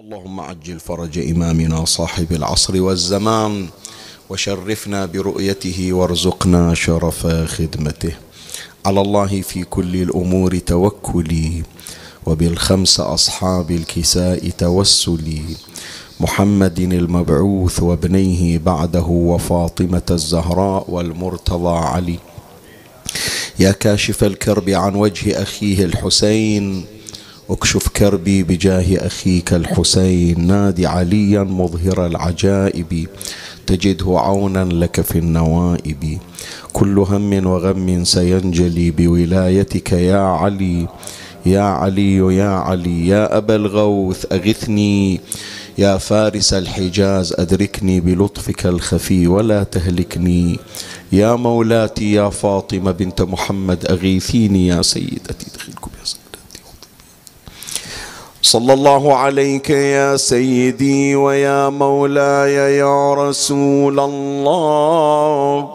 اللهم عجل فرج إمامنا صاحب العصر والزمان وشرفنا برؤيته وارزقنا شرف خدمته. على الله في كل الأمور توكلي، وبالخمس أصحاب الكساء توسلي، محمد المبعوث وابنيه بعده وفاطمة الزهراء والمرتضى علي، يا كاشف الكرب عن وجه أخيه الحسين اكشف كربي بجاه أخيك الحسين، نادي عليا مظهر العجائب تجده عونا لك في النوائب، كل هم وغم سينجلي بولايتك يا علي يا علي يا علي، يا أبا الغوث أغثني، يا فارس الحجاز أدركني بلطفك الخفي ولا تهلكني، يا مولاتي يا فاطمة بنت محمد أغيثيني يا سيدتي. دخلكم يا سيدتي. صلى الله عليك يا سيدي ويا مولاي يا رسول الله،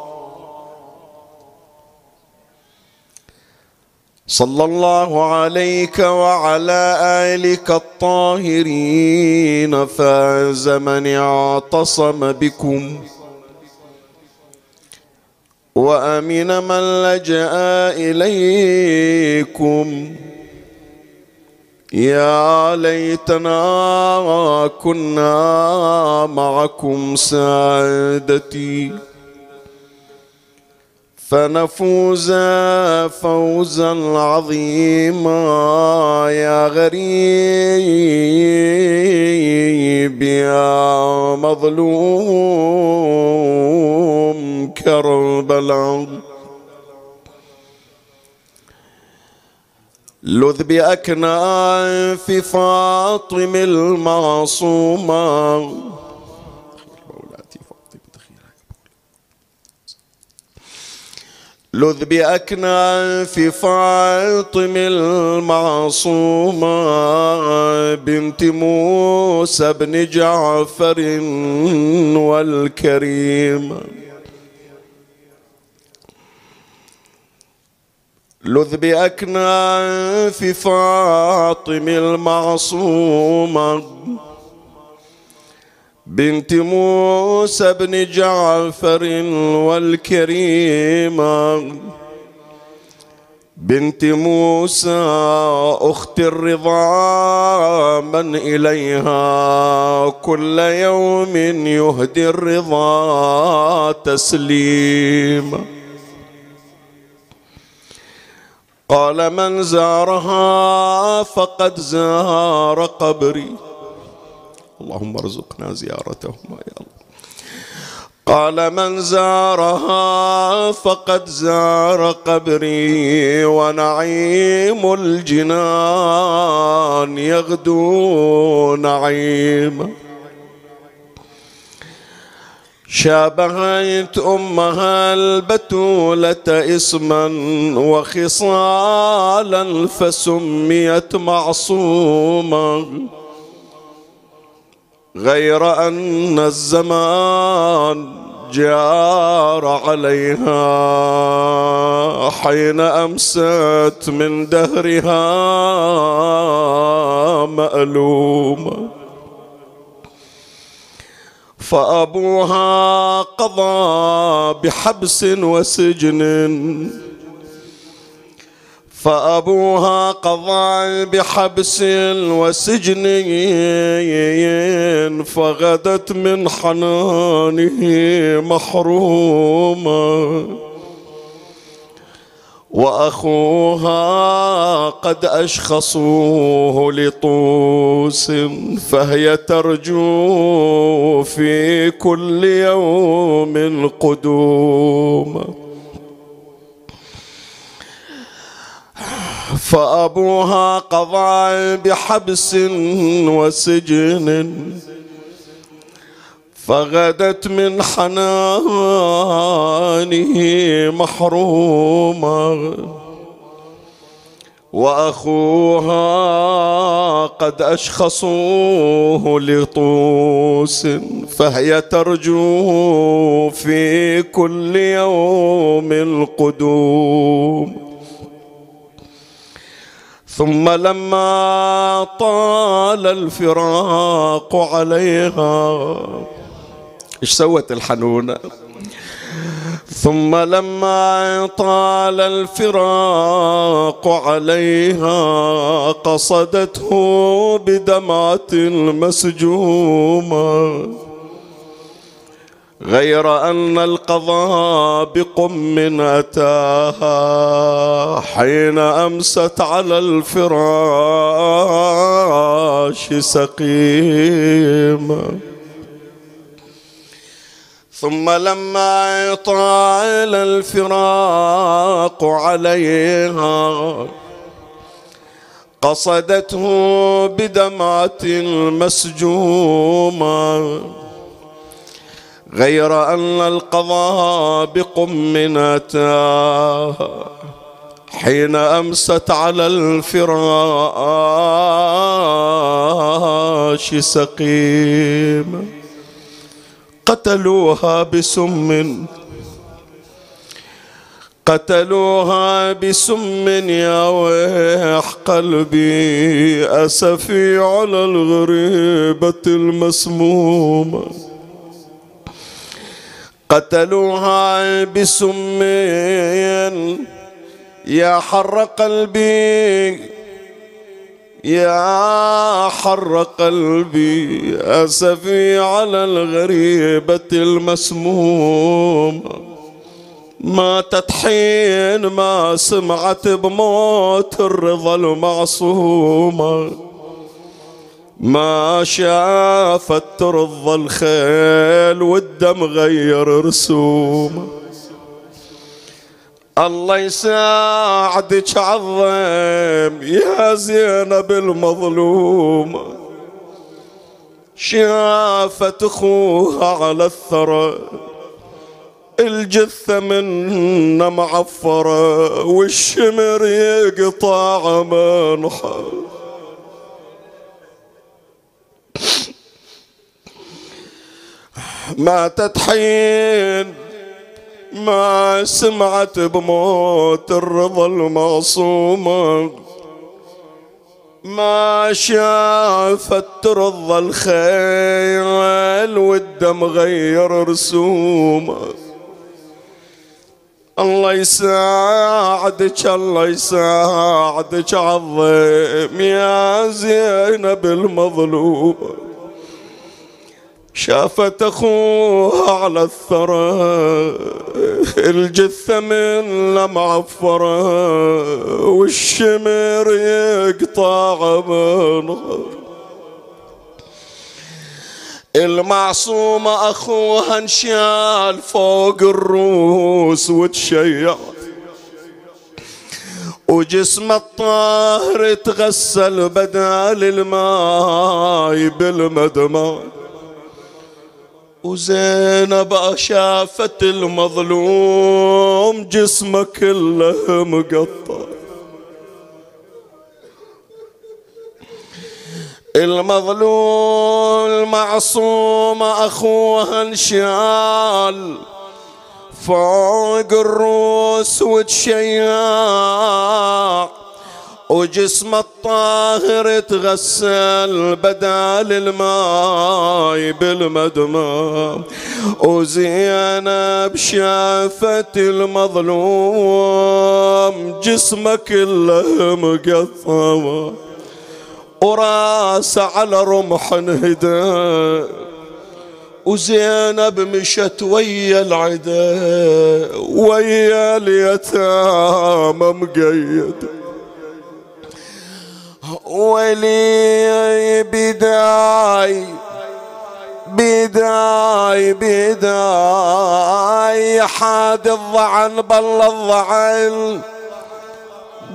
صلى الله عليك وعلى آلك الطاهرين، فاز من اعتصم بكم وأمن من لجأ إليكم، يا ليتنا كنا معكم سادتي فنفوز فوزا عظيما يا غريب يا مظلوم كربلاء، لذ بأكناف فاطمة المعصومة، لذ بأكناف فاطمة المعصومة بنت موسى بن جعفر والكريم، لذ بأكناف فاطمة المعصومة بنت موسى بن جعفر والكريمة، بنت موسى أخت الرضا، من إليها كل يوم يهدي الرضا تسليما، قال من زارها فقد زار قبري، اللهم ارزقنا زيارتهما يا الله، قال من زارها فقد زار قبري ونعيم الجنان يغدو نعيما، شابهت أمها البتولة اسما وخصالا فسميت معصومة، غير أن الزمان جار عليها حين أمست من دهرها مألومة، فأبوها قضى بحبس وسجن، فأبوها قضى بحبس وسجن، فغدت من حنانه محرومة، وأخوها قد أشخصوه لطوس، فهي ترجو في كل يوم القدوم، فأبوها قضى بحبس وسجن، فغدت من حنانه محرومة، وأخوها قد أشخصوه لطوس، فهي ترجوه في كل يوم القدوم، ثم لما طال الفراق عليها ايش سوت الحنونة؟ ثم لما طال الفراق عليها قصدته بدمعة مسجومة، غير أن القضاء بقم أتاها حين أمست على الفراش سقيمة. ثم لما طال الفراق عليها قصدته بدمعة مسجومة، غير أن القضاء بقم أتاها حين أمست على الفراش سقيمة. قتلوها بسم، قتلوها بسم، يا ويح قلبي أسفي على الغريبة المسمومة. قتلوها بسم، يا حر قلبي، يا حر قلبي أسفي على الغريبة المسمومة. ماتت حين ما سمعت بموت الرضا المعصومة، ما شافت ترضى الخيل والدم غير رسومة. الله يساعدك عظم يا زينب المظلومة، شافت اخوها على الثرى الجثة منه معفرة والشمر يقطع منحة. ماتت حين ما سمعت بموت الرضا المعصومة، ما شافت ترضى الخيل والدم غير رسومة. الله يساعدك، الله يساعدك عظيم يا زينب المظلومة، شافت اخوها على الثرى الجثة من معفرة والشمر يقطع منها. المعصومة اخوها انشال فوق الروس وتشيع، وجسم الطاهر تغسل بدال الماء بالمدمع. وزينب شافت المظلوم جسمه كله مقطع، المظلوم المعصوم اخوها انشال فوق الروس وتشيع، وجسم الطاهر تغسل بدال الماء بالمدمام. وزينب شافت المظلوم جسمه كله مقطع، وراسه على رمح انهدى، وزينب مشت ويا العدا ويا اليتامى مقيد. ولي بداي حاد الضعن بل الضعن،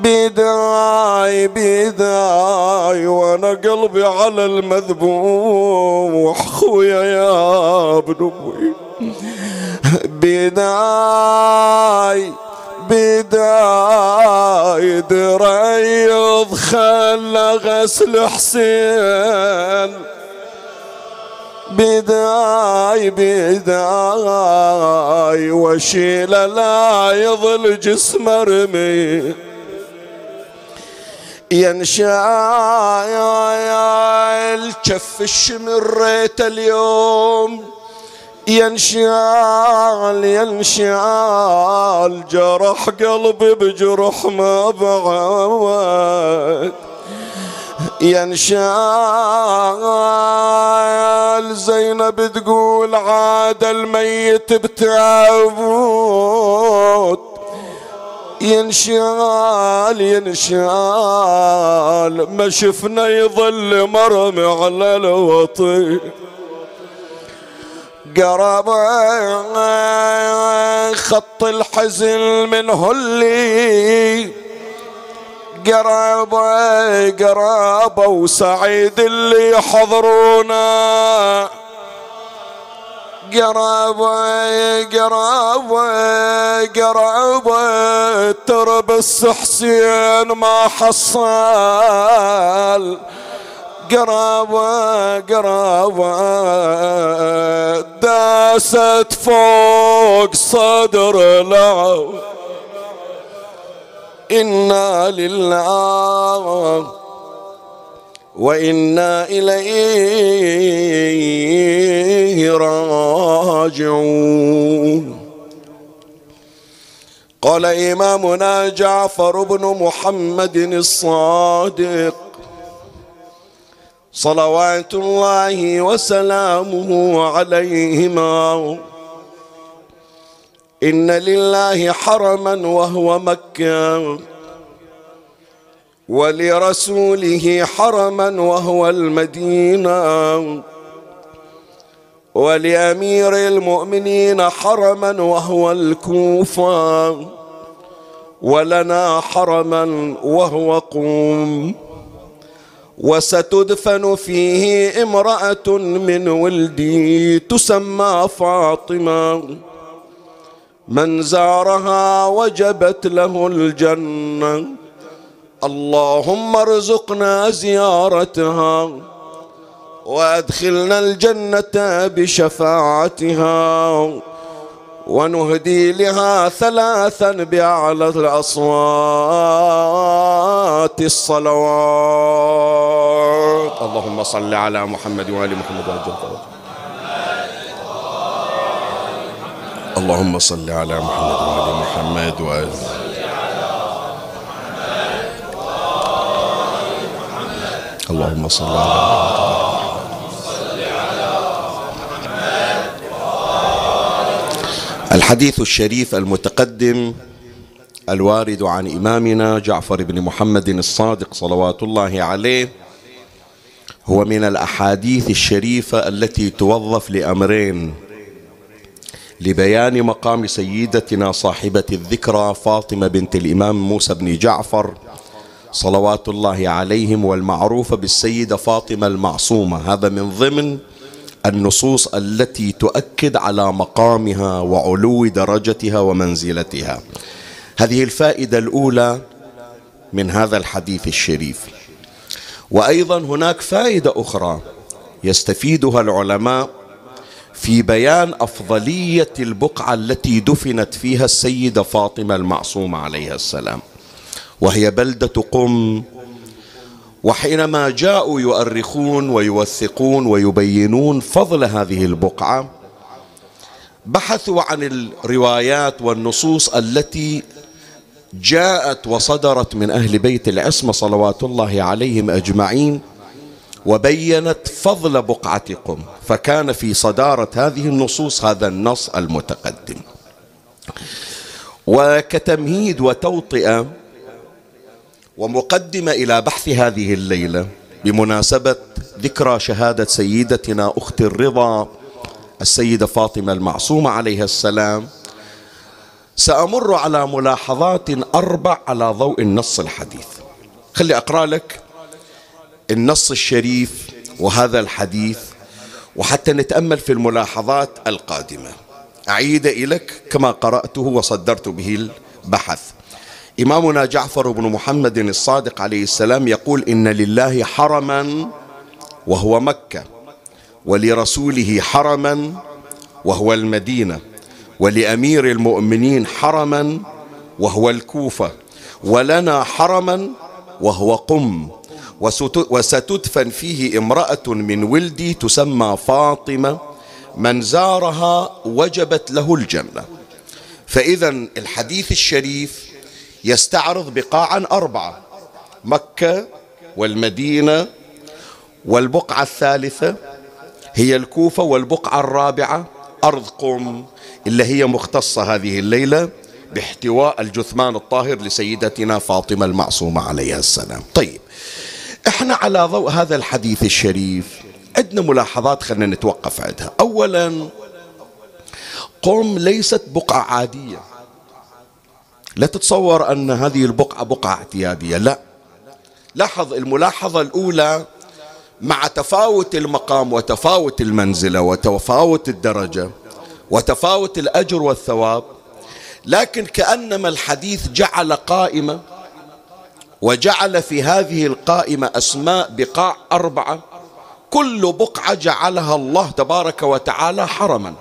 بداي وانا قلبي على المذبوح واخويا يا ابن ابوي، بداي دريض خلى غسل حسين، بداي واشيل لا يظل جسم رمي، ينشال كف الشمر ريت اليوم ينشال ينشال جرح قلبي بجرح ما بعد ينشال زينب تقول عاد الميت بتعبود ينشال ينشال ما شفنا يظل مرمي على الوطي قرب خط الحزن من هلي قرب قرب وسعيد اللي يحضرونا قرابي قرابي قرابي ترى بس حسين ما حصل قرابي قرابي داست فوق صدر لعب إنا لله وإنا إليه راجعون. قال إمامنا جعفر بن محمد الصادق صلوات الله وسلامه عليهما: إن لله حرما وهو مكة، ولرسوله حرما وهو المدينة، ولأمير المؤمنين حرما وهو الكوفة، ولنا حرما وهو قم، وستدفن فيه امرأة من ولدي تسمى فاطمة، من زارها وجبت له الجنة، اللهم ارزقنا زيارتها وادخلنا الجنة بشفاعتها، ونهدي لها ثلاثا بأعلى الأصوات الصلوات. اللهم صل على محمد وآل محمد وعجل فرجه. اللهم صل على محمد وآل محمد وعجل. اللهم صل على محمد. الحديث الشريف المتقدم الوارد عن إمامنا جعفر بن محمد الصادق صلوات الله عليه هو من الأحاديث الشريفة التي توظف لأمرين: لبيان مقام سيدتنا صاحبة الذكرى فاطمة بنت الإمام موسى بن جعفر صلوات الله عليهم، والمعروفة بالسيدة فاطمة المعصومة. هذا من ضمن النصوص التي تؤكد على مقامها وعلو درجتها ومنزلتها. هذه الفائدة الأولى من هذا الحديث الشريف. وأيضا هناك فائدة أخرى يستفيدها العلماء في بيان أفضلية البقعة التي دفنت فيها السيدة فاطمة المعصومة عليها السلام، وهي بلدة قم. وحينما جاءوا يؤرخون ويوثقون ويبينون فضل هذه البقعة، بحثوا عن الروايات والنصوص التي جاءت وصدرت من أهل بيت العصمة صلوات الله عليهم أجمعين، وبينت فضل بقعة قم. فكان في صدارة هذه النصوص هذا النص المتقدم. وكتمهيد وتوطئة ومقدمة إلى بحث هذه الليلة بمناسبة ذكرى شهادة سيدتنا أخت الرضا السيدة فاطمة المعصومة عليها السلام، سأمر على ملاحظات أربع على ضوء النص الحديث. خلي أقرأ لك النص الشريف وهذا الحديث وحتى نتأمل في الملاحظات القادمة. أعيد إليك كما قرأته وصدرت به البحث. إمامنا جعفر بن محمد الصادق عليه السلام يقول: إن لله حرما وهو مكة، ولرسوله حرما وهو المدينة، ولأمير المؤمنين حرما وهو الكوفة، ولنا حرما وهو قم، وستدفن فيه امرأة من ولدي تسمى فاطمة، من زارها وجبت له الجنة. فإذا الحديث الشريف يستعرض بقاعا أربعة: مكة والمدينة، والبقعة الثالثة هي الكوفة، والبقعة الرابعة أرض قم اللي هي مختصة هذه الليلة باحتواء الجثمان الطاهر لسيدتنا فاطمة المعصومة عليها السلام. طيب، احنا على ضوء هذا الحديث الشريف عندنا ملاحظات خلنا نتوقف عندها. أولا، قم ليست بقعة عادية، لا تتصور أن هذه البقعة بقعة اعتيادية، لا. لاحظ الملاحظة الأولى، مع تفاوت المقام وتفاوت المنزلة وتفاوت الدرجة وتفاوت الأجر والثواب، لكن كأنما الحديث جعل قائمة، وجعل في هذه القائمة أسماء بقاع أربعة، كل بقعة جعلها الله تبارك وتعالى حرما.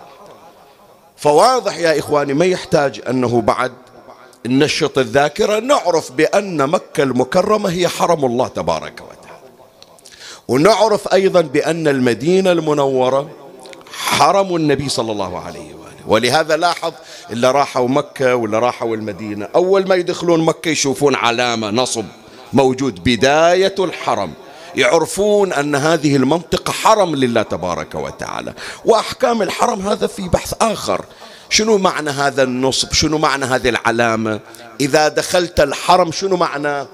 فواضح يا إخواني ما يحتاج أنه بعد ننشط الذاكرة، نعرف بأن مكة المكرمة هي حرم الله تبارك وتعالى، ونعرف أيضا بأن المدينة المنورة حرم النبي صلى الله عليه وآله. ولهذا لاحظ اللي راحوا مكة واللي راحوا المدينة، أول ما يدخلون مكة يشوفون علامة نصب موجود بداية الحرم، يعرفون أن هذه المنطقة حرم لله تبارك وتعالى. وأحكام الحرم هذا في بحث آخر، شنو معنى هذا النصب، شنو معنى هذه العلامة، إذا دخلت الحرم شنو معنى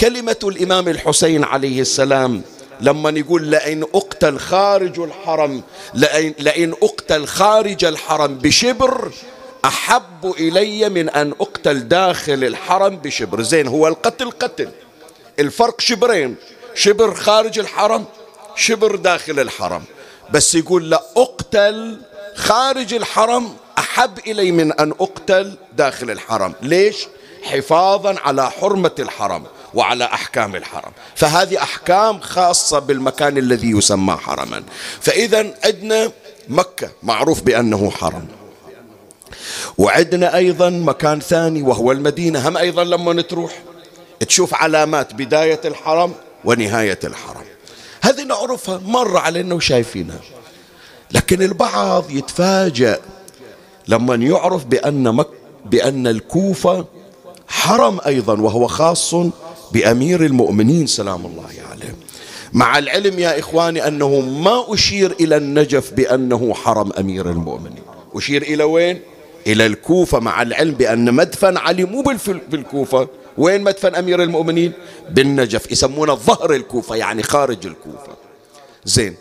كلمة الإمام الحسين عليه السلام لما يقول لئن أقتل خارج الحرم، لئن أقتل خارج الحرم بشبر أحب إلي من أن أقتل داخل الحرم بشبر. زين، هو القتل قتل، الفرق شبرين، شبر خارج الحرم، شبر داخل الحرم، بس يقول لا أقتل خارج الحرم أحب إلي من أن أقتل داخل الحرم. ليش؟ حفاظا على حرمة الحرم وعلى أحكام الحرم. فهذه أحكام خاصة بالمكان الذي يسمى حرما. فإذا عندنا مكة معروف بأنه حرم، وعندنا أيضا مكان ثاني وهو المدينة، هم أيضا لما تروح تشوف علامات بداية الحرم ونهاية الحرم. هذه نعرفها، مر علينا وشايفينها، لكن البعض يتفاجأ لما يعرف بأن الكوفة حرم أيضا، وهو خاص بأمير المؤمنين سلام الله عليه. مع العلم يا إخواني أنه ما أشير إلى النجف بأنه حرم أمير المؤمنين، أشير إلى وين؟ إلى الكوفة، مع العلم بأن مدفن علي مو بالكوفة. وين مدفن أمير المؤمنين؟ بالنجف، يسمونه ظهر الكوفة يعني خارج الكوفة. زين،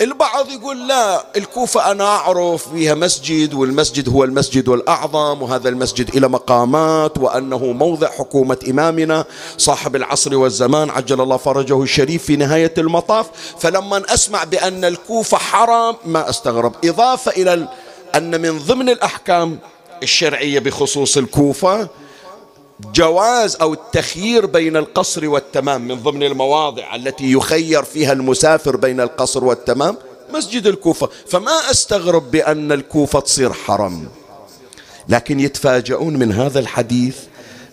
البعض يقول لا، الكوفة أنا أعرف فيها مسجد، والمسجد هو المسجد الأعظم، وهذا المسجد إلى مقامات، وأنه موضع حكومة إمامنا صاحب العصر والزمان عجل الله فرجه الشريف في نهاية المطاف. فلما أسمع بأن الكوفة حرام ما أستغرب، إضافة إلى أن من ضمن الأحكام الشرعية بخصوص الكوفة جواز أو التخيير بين القصر والتمام. من ضمن المواضع التي يخير فيها المسافر بين القصر والتمام مسجد الكوفة، فما أستغرب بأن الكوفة تصير حرم. لكن يتفاجؤون من هذا الحديث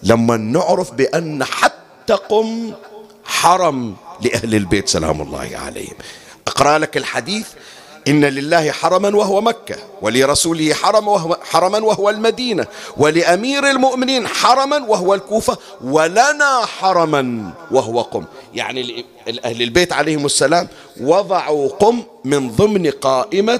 لما نعرف بأن حتى قم حرم لأهل البيت سلام الله عليهم. أقرأ لك الحديث: إن لله حرما وهو مكة، ولرسوله حرما وهو المدينة، ولأمير المؤمنين حرما وهو الكوفة، ولنا حرما وهو قم. يعني أهل البيت عليهم السلام وضعوا قم من ضمن قائمة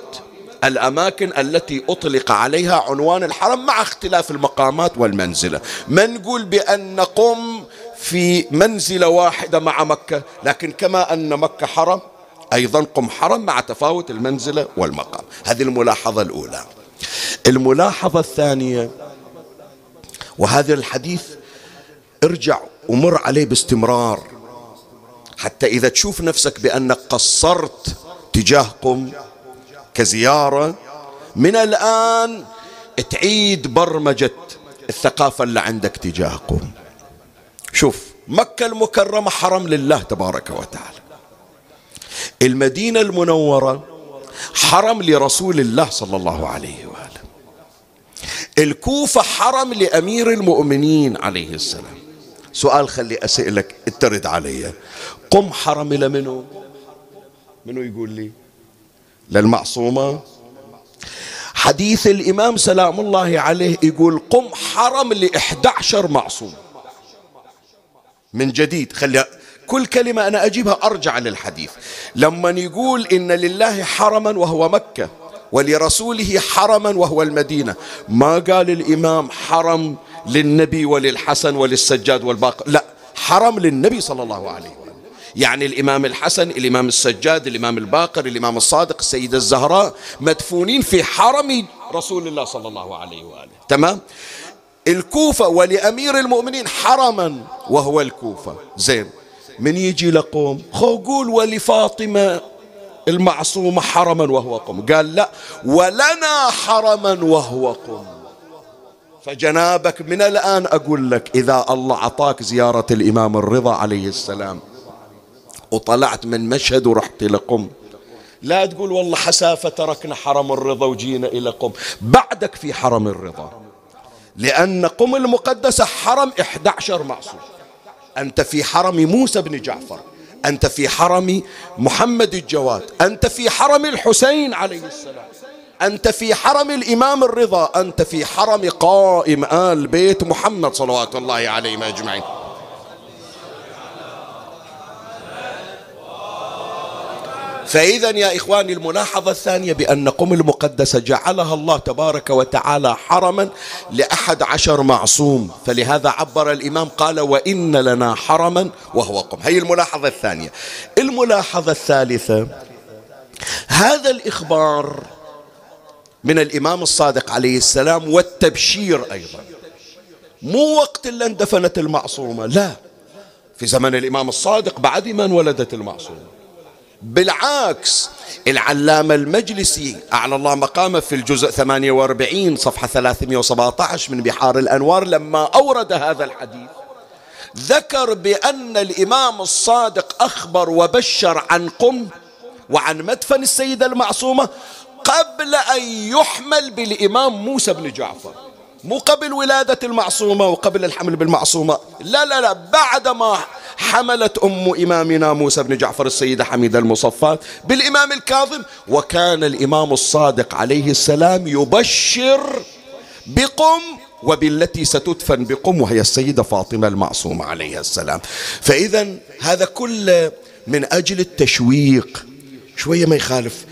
الأماكن التي أطلق عليها عنوان الحرم، مع اختلاف المقامات والمنزلة. ما نقول بأن قم في منزلة واحدة مع مكة، لكن كما أن مكة حرم أيضا قم حرم مع تفاوت المنزلة والمقام. هذه الملاحظة الأولى. الملاحظة الثانية، وهذا الحديث ارجع ومر عليه باستمرار حتى إذا تشوف نفسك بأنك قصرت تجاه قم كزيارة، من الآن تعيد برمجة الثقافة اللي عندك تجاه قم. شوف، مكة المكرمة حرم لله تبارك وتعالى، المدينة المنورة حرم لرسول الله صلى الله عليه وآله، الكوفة حرم لأمير المؤمنين عليه السلام، سؤال خلي أسألك ترد علي. قم حرمي لمنو؟ منو يقول لي؟ للمعصومة. حديث الإمام سلام الله عليه يقول قم حرم ل11 معصوم. من جديد خلي كل كلمة أنا أجيبها أرجع للحديث. لما يقول إن لله حرما وهو مكة ولرسوله حرما وهو المدينة، ما قال الإمام حرم للنبي وللحسن وللسجاد والباقر، لا، حرم للنبي صلى الله عليه وسلم. يعني الإمام الحسن، الإمام السجاد، الإمام الباقر، الإمام الصادق، السيدة الزهراء مدفونين في حرم رسول الله صلى الله عليه وآله. تمام. الكوفة ولأمير المؤمنين حرما وهو الكوفة. زين. من يجي لقوم قول ولفاطمة المعصومة حرما وهو قم، قال لا، ولنا حرما وهو قم. فجنابك من الآن أقول لك إذا الله عطاك زيارة الإمام الرضا عليه السلام وطلعت من مشهد ورحت لقم، لا تقول والله حسافة تركنا حرم الرضا وجينا إلى قم، بعدك في حرم الرضا، لأن قم المقدسة حرم 11 معصوم. أنت في حرم موسى بن جعفر، أنت في حرم محمد الجواد، أنت في حرم الحسين عليه السلام، أنت في حرم الإمام الرضا، أنت في حرم قائم آل بيت محمد صلوات الله عليهم أجمعين. فإذا يا إخواني الملاحظة الثانية بأن قم المقدسة جعلها الله تبارك وتعالى حرما ل11 معصوم، فلهذا عبر الإمام قال وإن لنا حرما وهو قم. هي الملاحظة الثانية. الملاحظة الثالثة، هذا الإخبار من الإمام الصادق عليه السلام والتبشير أيضا مو وقت اللي اندفنت المعصومة، لا، في زمن الإمام الصادق بعد ما انولدت المعصومة. بالعكس، العلامة المجلسي أعلى الله مقامه في الجزء 48 صفحة 317 من بحار الأنوار لما أورد هذا الحديث ذكر بأن الإمام الصادق أخبر وبشر عن قم وعن مدفن السيدة المعصومة قبل أن يحمل بالإمام موسى بن جعفر، مو قبل ولادة المعصومة وقبل الحمل بالمعصومة، لا لا لا، بعدما حملت أم إمامنا موسى بن جعفر السيدة حميدة المصفاة بالإمام الكاظم. وكان الإمام الصادق عليه السلام يبشر بقم وبالتي ستدفن بقم وهي السيدة فاطمة المعصومة عليها السلام. فإذا هذا كله من أجل التشويق. شوية ما يخالف،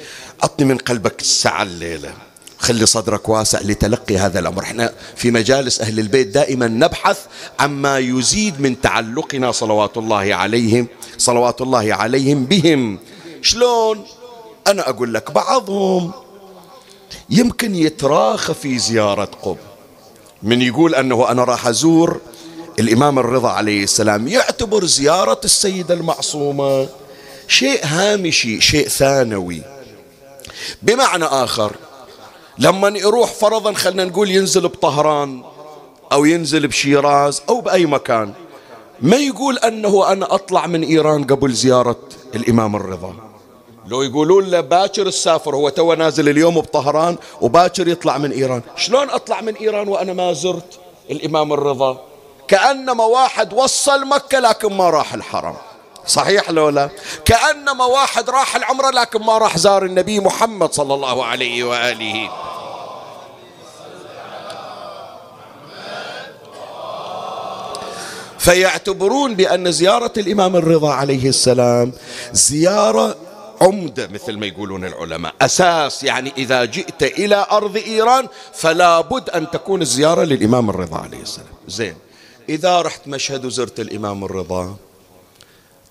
أطني من قلبك الساعة الليلة، خلي صدرك واسع لتلقي هذا الأمر. احنا في مجالس أهل البيت دائما نبحث عما يزيد من تعلقنا صلوات الله عليهم بهم. شلون؟ أنا أقول لك بعضهم يمكن يتراخى في زيارة قم. من يقول أنه أنا راح أزور الإمام الرضا عليه السلام يعتبر زيارة السيدة المعصومة شيء هامشي، شيء ثانوي. بمعنى آخر، لما يروح فرضا خلنا نقول ينزل بطهران أو ينزل بشيراز أو بأي مكان، ما يقول أنه أنا أطلع من إيران قبل زيارة الإمام الرضا. لو يقولون له باكر السافر، هو تو نازل اليوم بطهران وباكر يطلع من إيران. شلون أطلع من إيران وأنا ما زرت الإمام الرضا؟ كأنما واحد وصل مكة لكن ما راح الحرم، صحيح لو لا؟ كأنما واحد راح العمرة لكن ما راح زار النبي محمد صلى الله عليه وآله. فيعتبرون بأن زيارة الإمام الرضا عليه السلام زيارة عمدة مثل ما يقولون العلماء، أساس. يعني إذا جئت إلى أرض إيران فلا بد أن تكون الزيارة للإمام الرضا عليه السلام. زين، إذا رحت مشهد وزرت الإمام الرضا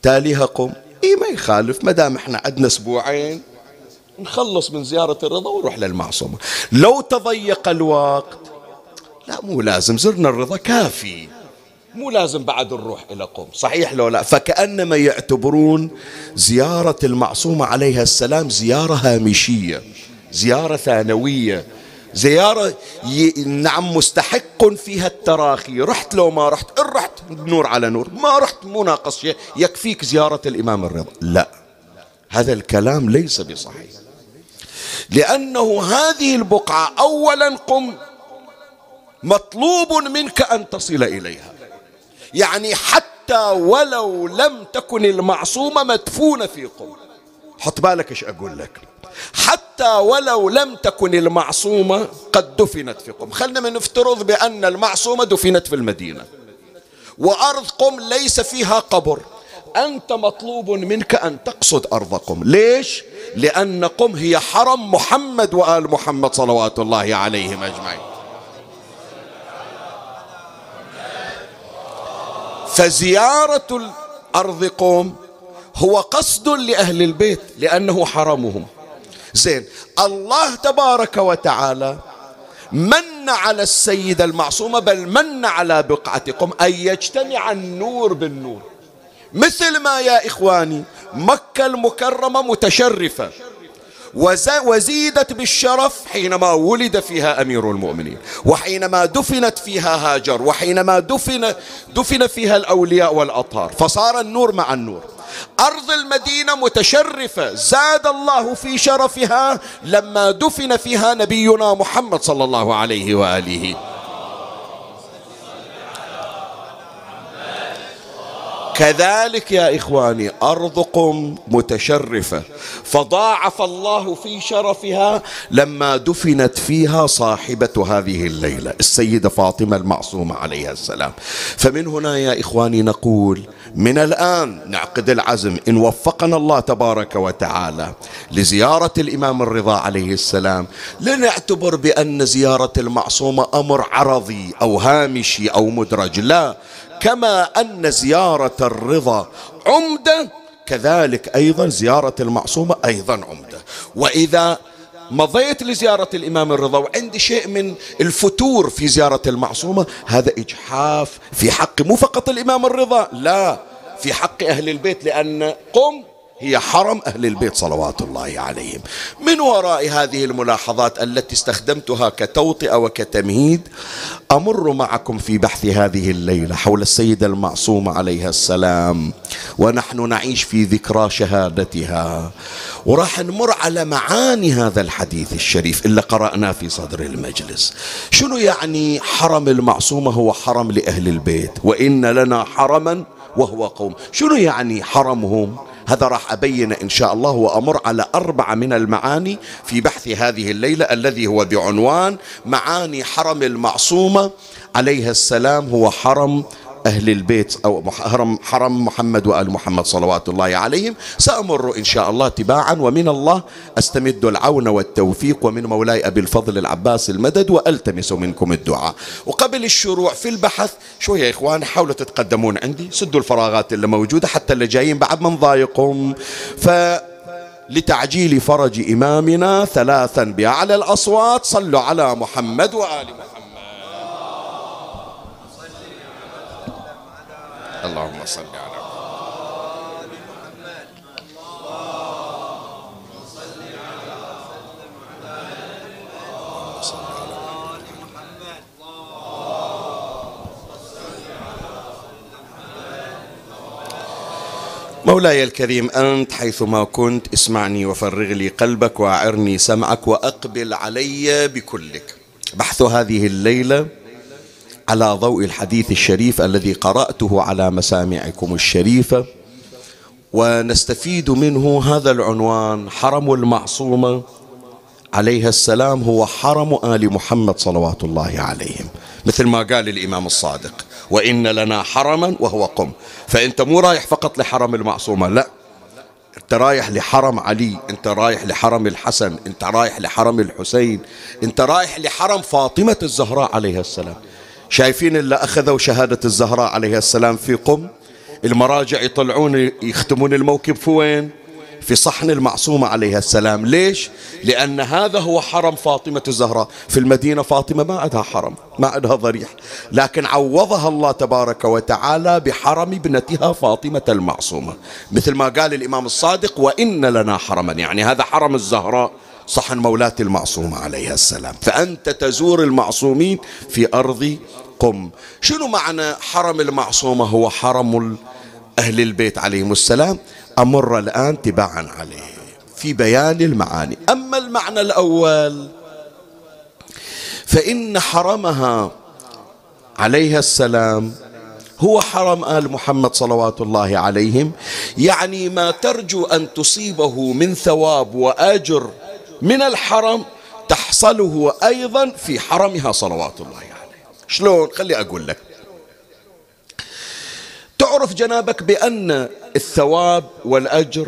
تاليها قم، إيه ما يخالف، ما دام احنا عندنا أسبوعين نخلص من زيارة الرضا ونروح للمعصومة. لو تضيق الوقت، لا مو لازم، زرنا الرضا كافي، مو لازم بعد نروح إلى قم، صحيح لو لا؟ فكأنما يعتبرون زيارة المعصومة عليها السلام زيارة هامشية، زيارة ثانوية، زيارة نعم مستحق فيها التراخي. رحت لو ما رحت، إن رحت نور على نور، ما رحت مو ناقص شيء، يكفيك زيارة الإمام الرضا. لا، هذا الكلام ليس بصحيح، لأنه هذه البقعة أولا قم مطلوب منك أن تصل إليها، يعني حتى ولو لم تكن المعصومة مدفونة في قم. حط بالك ايش اقول لك، حتى ولو لم تكن المعصومة قد دفنت في قم. خلنا من نفترض بأن المعصومة دفنت في المدينة وأرض قم ليس فيها قبر، أنت مطلوب منك أن تقصد أرض قم. ليش؟ لأن قم هي حرم محمد وآل محمد صلوات الله عليهم أجمعين، فزيارة أرض قم هو قصد لأهل البيت لأنه حرمهم. زين، الله تبارك وتعالى من على السيدة المعصومة، بل من على بقعة قم، أن يجتمع النور بالنور. مثل ما يا إخواني مكة المكرمة متشرفة وزيدت بالشرف حينما ولد فيها أمير المؤمنين، وحينما دفنت فيها هاجر، وحينما دفن فيها الأولياء والأطهار، فصار النور مع النور. أرض المدينة متشرفة زاد الله في شرفها لما دفن فيها نبينا محمد صلى الله عليه وآله. كذلك يا إخواني أرض قم متشرفة، فضاعف الله في شرفها لما دفنت فيها صاحبة هذه الليلة السيدة فاطمة المعصومة عليها السلام. فمن هنا يا إخواني نقول من الآن نعقد العزم إن وفقنا الله تبارك وتعالى لزيارة الإمام الرضا عليه السلام، لنعتبر بأن زيارة المعصومة أمر عرضي أو هامشي أو مدرج، لا، كما أن زيارة الرضا عمدة كذلك أيضا زيارة المعصومة أيضا عمدة. وإذا مضيت لزيارة الإمام الرضا وعندي شيء من الفتور في زيارة المعصومة، هذا إجحاف في حق مو فقط الإمام الرضا، لا، في حق أهل البيت، لأن قم هي حرم أهل البيت صلوات الله عليهم. من وراء هذه الملاحظات التي استخدمتها كتوطئة وكتمهيد، أمر معكم في بحث هذه الليلة حول السيدة المعصومة عليها السلام، ونحن نعيش في ذكرى شهادتها، وراح نمر على معاني هذا الحديث الشريف اللي قرأناه في صدر المجلس. شنو يعني حرم المعصومة هو حرم لأهل البيت، وإن لنا حرما وهو قوم. شنو يعني حرمهم؟ هذا راح أبين إن شاء الله، وأمر على 4 من المعاني في بحث هذه الليلة الذي هو بعنوان معاني حرم المعصومة عليها السلام، هو حرم أهل البيت أو حرم محمد وآل محمد صلوات الله عليهم. سأمر إن شاء الله تباعا، ومن الله أستمد العون والتوفيق، ومن مولاي أبي الفضل العباس المدد، وألتمس منكم الدعاء. وقبل الشروع في البحث شوية يا إخوان، حاولوا تتقدمون عندي، سدوا الفراغات اللي موجودة حتى اللي جايين بعد ما نضايقهم. فلتعجيل فرج إمامنا ثلاثا بأعلى الأصوات، صلوا على محمد وآل محمد. اللهم صل على محمد. اللهم صل على محمد. مولاي الكريم، أنت حيثما كنت اسمعني وفرغ لي قلبك وأعرني سمعك وأقبل علي بكلك. بحث هذه الليلة على ضوء الحديث الشريف الذي قرأته على مسامعكم الشريفة، ونستفيد منه هذا العنوان: حرم المعصومة عليها السلام هو حرم آل محمد صلوات الله عليهم، مثل ما قال الإمام الصادق: وإن لنا حرما وهو قم. فأنت مو رايح فقط لحرم المعصومة، لا، انت رايح لحرم علي، انت رايح لحرم الحسن، انت رايح لحرم الحسين، انت رايح لحرم فاطمة الزهراء عليها السلام. شايفين اللي أخذوا شهادة الزهراء عليها السلام في قم، المراجع يطلعون يختمون الموكب في وين؟ في صحن المعصومة عليها السلام. ليش؟ لأن هذا هو حرم فاطمة الزهراء. في المدينة فاطمة ما عندها حرم، ما عندها ضريح، لكن عوضها الله تبارك وتعالى بحرم ابنتها فاطمة المعصومة، مثل ما قال الإمام الصادق: وإن لنا حرما، يعني هذا حرم الزهراء، صحن مولاة المعصومة عليها السلام. فأنت تزور المعصومين في أرض قم. شنو معنى حرم المعصومة هو حرم أهل البيت عليهم السلام؟ أمر الآن تباعا عليه في بيان المعاني. أما المعنى الأول فإن حرمها عليها السلام هو حرم آل محمد صلوات الله عليهم. يعني ما ترجو أن تصيبه من ثواب وأجر من الحرم تحصله أيضا في حرمها صلوات الله عليه. شلون؟ خلي أقول لك. تعرف جنابك بأن الثواب والأجر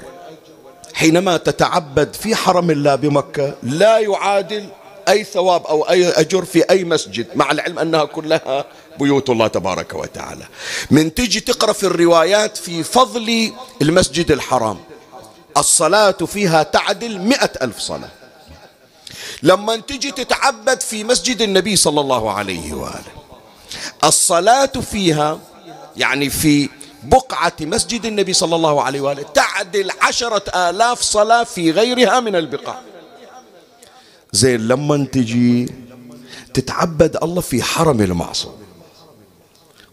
حينما تتعبد في حرم الله بمكة لا يعادل أي ثواب أو أي أجر في أي مسجد، مع العلم أنها كلها بيوت الله تبارك وتعالى. من تجي تقرأ في الروايات في فضل المسجد الحرام، الصلاة فيها تعدل 100,000 صلاة. لما تجي تتعبد في مسجد النبي صلى الله عليه وآله، الصلاة فيها يعني في بقعة مسجد النبي صلى الله عليه وآله تعدل 10,000 صلاة في غيرها من البقاع. زين، لما تجي تتعبد الله في حرم المعصوم،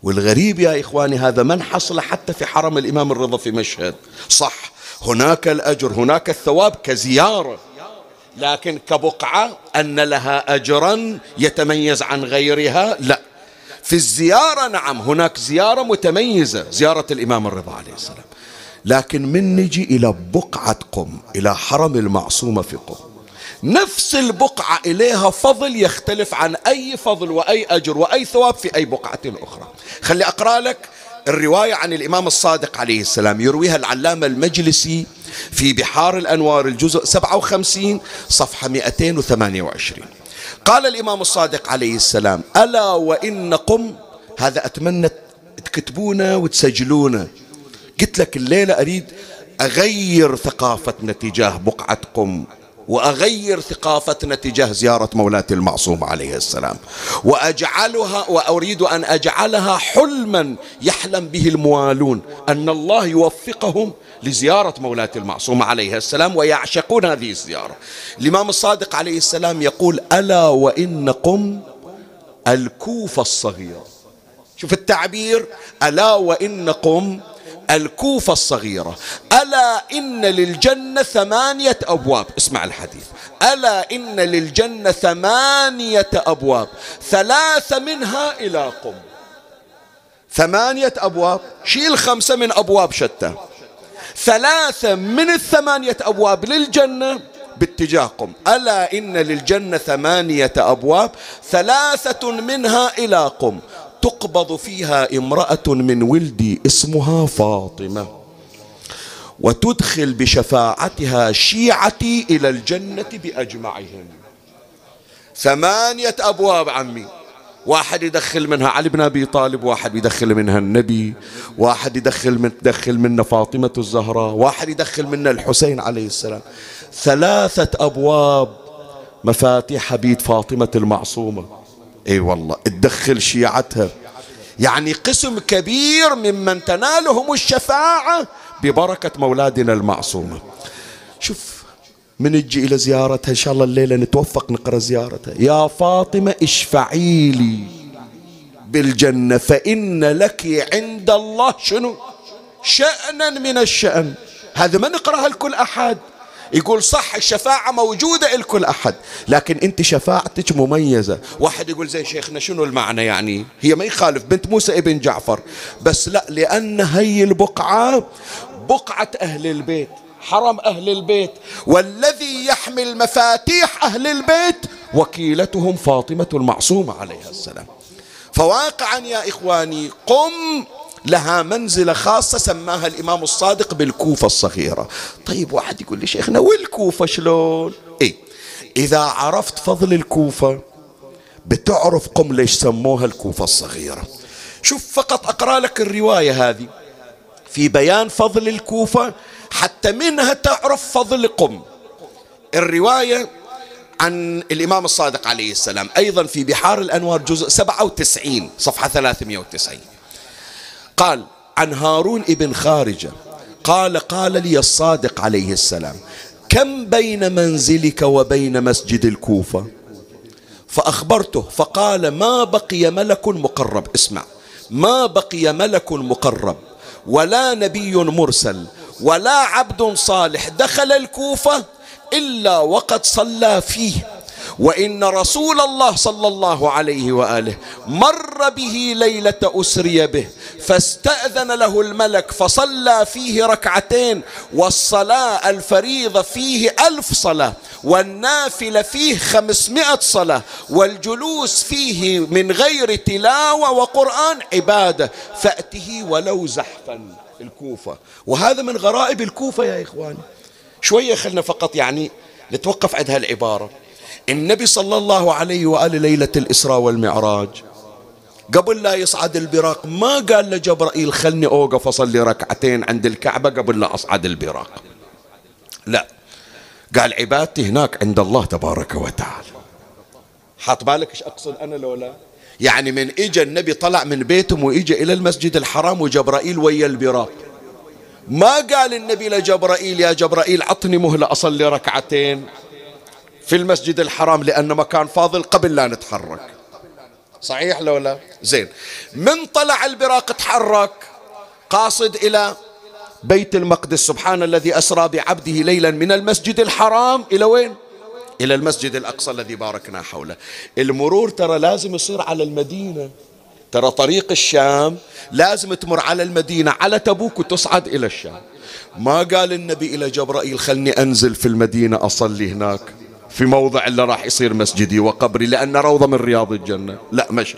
والغريب يا إخواني هذا من حصل حتى في حرم الإمام الرضا في مشهد. صح هناك الأجر، هناك الثواب كزيارة، لكن كبقعة أن لها أجرا يتميز عن غيرها لا. في الزيارة نعم هناك زيارة متميزة، زيارة الإمام الرضا عليه السلام، لكن من نجي إلى بقعة قم، إلى حرم المعصومة في قم، نفس البقعة إليها فضل يختلف عن أي فضل وأي أجر وأي ثواب في أي بقعة أخرى. خلي أقرأ لك الرواية عن الإمام الصادق عليه السلام، يرويها العلامة المجلسي في بحار الأنوار الجزء 57 صفحة 228. قال الإمام الصادق عليه السلام: ألا وإن قم، هذا أتمنى تكتبونه وتسجلونه. قلت لك الليلة أريد أغير ثقافتنا تجاه بقعة قم، وأغير ثقافتنا تجاه زيارة مولاة المعصوم عليه السلام، وأجعلها وأريد أن أجعلها حلما يحلم به الموالون، أن الله يوفقهم لزيارة مولاة المعصوم عليه السلام ويعشقون هذه الزيارة. الإمام الصادق عليه السلام يقول: ألا وإن قم الكوفة الصغيرة. شوف التعبير، ألا وإن قم الكوفة الصغيرة، ألا إن للجنة 8 أبواب. اسمع الحديث: ألا إن للجنة 8 أبواب، 3 منها إلى قم. 8 أبواب، شيل 5 من أبواب شتى، 3 من ال8 أبواب للجنة باتجاه قم. ألا إن للجنة 8 أبواب، 3 منها إلى قم، تقبض فيها امرأة من ولدي اسمها فاطمة، وتدخل بشفاعتها شيعتي إلى الجنة بأجمعهم. 8 أبواب عمي، واحد يدخل منها علي بن أبي طالب، واحد يدخل منها النبي، واحد يدخل منا فاطمة الزهراء، واحد يدخل منا الحسين عليه السلام. 3 أبواب مفاتيح بيت فاطمة المعصومة. اي والله، تدخل شيعتها، يعني قسم كبير ممن تنالهم الشفاعة ببركة مولادنا المعصومة. شوف من نجي إلى زيارتها، إن شاء الله الليلة نتوفق نقرأ زيارتها: يا فاطمة اشفعي لي بالجنة فإن لك عند الله شنو شأنا من الشأن. هذا ما نقرأها لكل أحد. يقول صح الشفاعة موجودة لكل أحد، لكن أنت شفاعتك مميزة. واحد يقول زي شيخنا شنو المعنى يعني؟ هي ما يخالف بنت موسى ابن جعفر، بس لا، لأن هي البقعة بقعة أهل البيت، حرم أهل البيت، والذي يحمل مفاتيح أهل البيت وكيلتهم فاطمة المعصومة عليها السلام. فواقعا يا إخواني قم لها منزلة خاصة سماها الإمام الصادق بالكوفة الصغيرة. طيب واحد يقول لي شيخنا والكوفة شلون؟ إيه، إذا عرفت فضل الكوفة بتعرف قم ليش سموها الكوفة الصغيرة. شوف فقط أقرأ لك الرواية هذه في بيان فضل الكوفة حتى منها تعرف فضل قم. الرواية عن الإمام الصادق عليه السلام أيضا في بحار الأنوار جزء 97 صفحة 390. قال عن هارون ابن خارجة قال: قال لي الصادق عليه السلام: كم بين منزلك وبين مسجد الكوفة؟ فأخبرته فقال: ما بقي ملك مقرب، اسمع، ما بقي ملك مقرب ولا نبي مرسل ولا عبد صالح دخل الكوفة إلا وقد صلى فيه وإن رسول الله صلى الله عليه وآله مر به ليلة أسري به فاستأذن له الملك فصلى فيه ركعتين، والصلاة الفريضة فيه 1000 صلاة، والنافلة فيه 500 صلاة، والجلوس فيه من غير تلاوة وقرآن عبادة، فأته ولو زحفا الكوفة. وهذا من غرائب الكوفة يا إخواني. شوية خلنا فقط يعني نتوقف عند هالعبارة. النبي صلى الله عليه وآله ليلة الإسراء والمعراج قبل لا يصعد البراق ما قال لجبرائيل خلني أوقف أصلي ركعتين عند الكعبة قبل لا أصعد البراق، لا، قال عبادتي هناك عند الله تبارك وتعالى. حاط بالك ايش أقصد أنا لو لا؟ يعني من إجا النبي طلع من بيتهم وإجا إلى المسجد الحرام وجبرائيل ويا البراق، ما قال النبي لجبرائيل يا جبرائيل عطني مهلة أصلي ركعتين في المسجد الحرام لأن مكان فاضل قبل لا نتحرك. صحيح لو لا؟ زين، من طلع البراق تحرك قاصد إلى بيت المقدس. سبحان الذي أسرى بعبده ليلا من المسجد الحرام إلى وين؟ إلى المسجد الأقصى الذي باركنا حوله. المرور ترى لازم يصير على المدينة، ترى طريق الشام لازم تمر على المدينة على تبوك وتصعد إلى الشام. ما قال النبي إلى جبرائيل خلني أنزل في المدينة أصلي هناك في موضع اللي راح يصير مسجدي وقبري لأن روضة من رياض الجنة، لا، مشى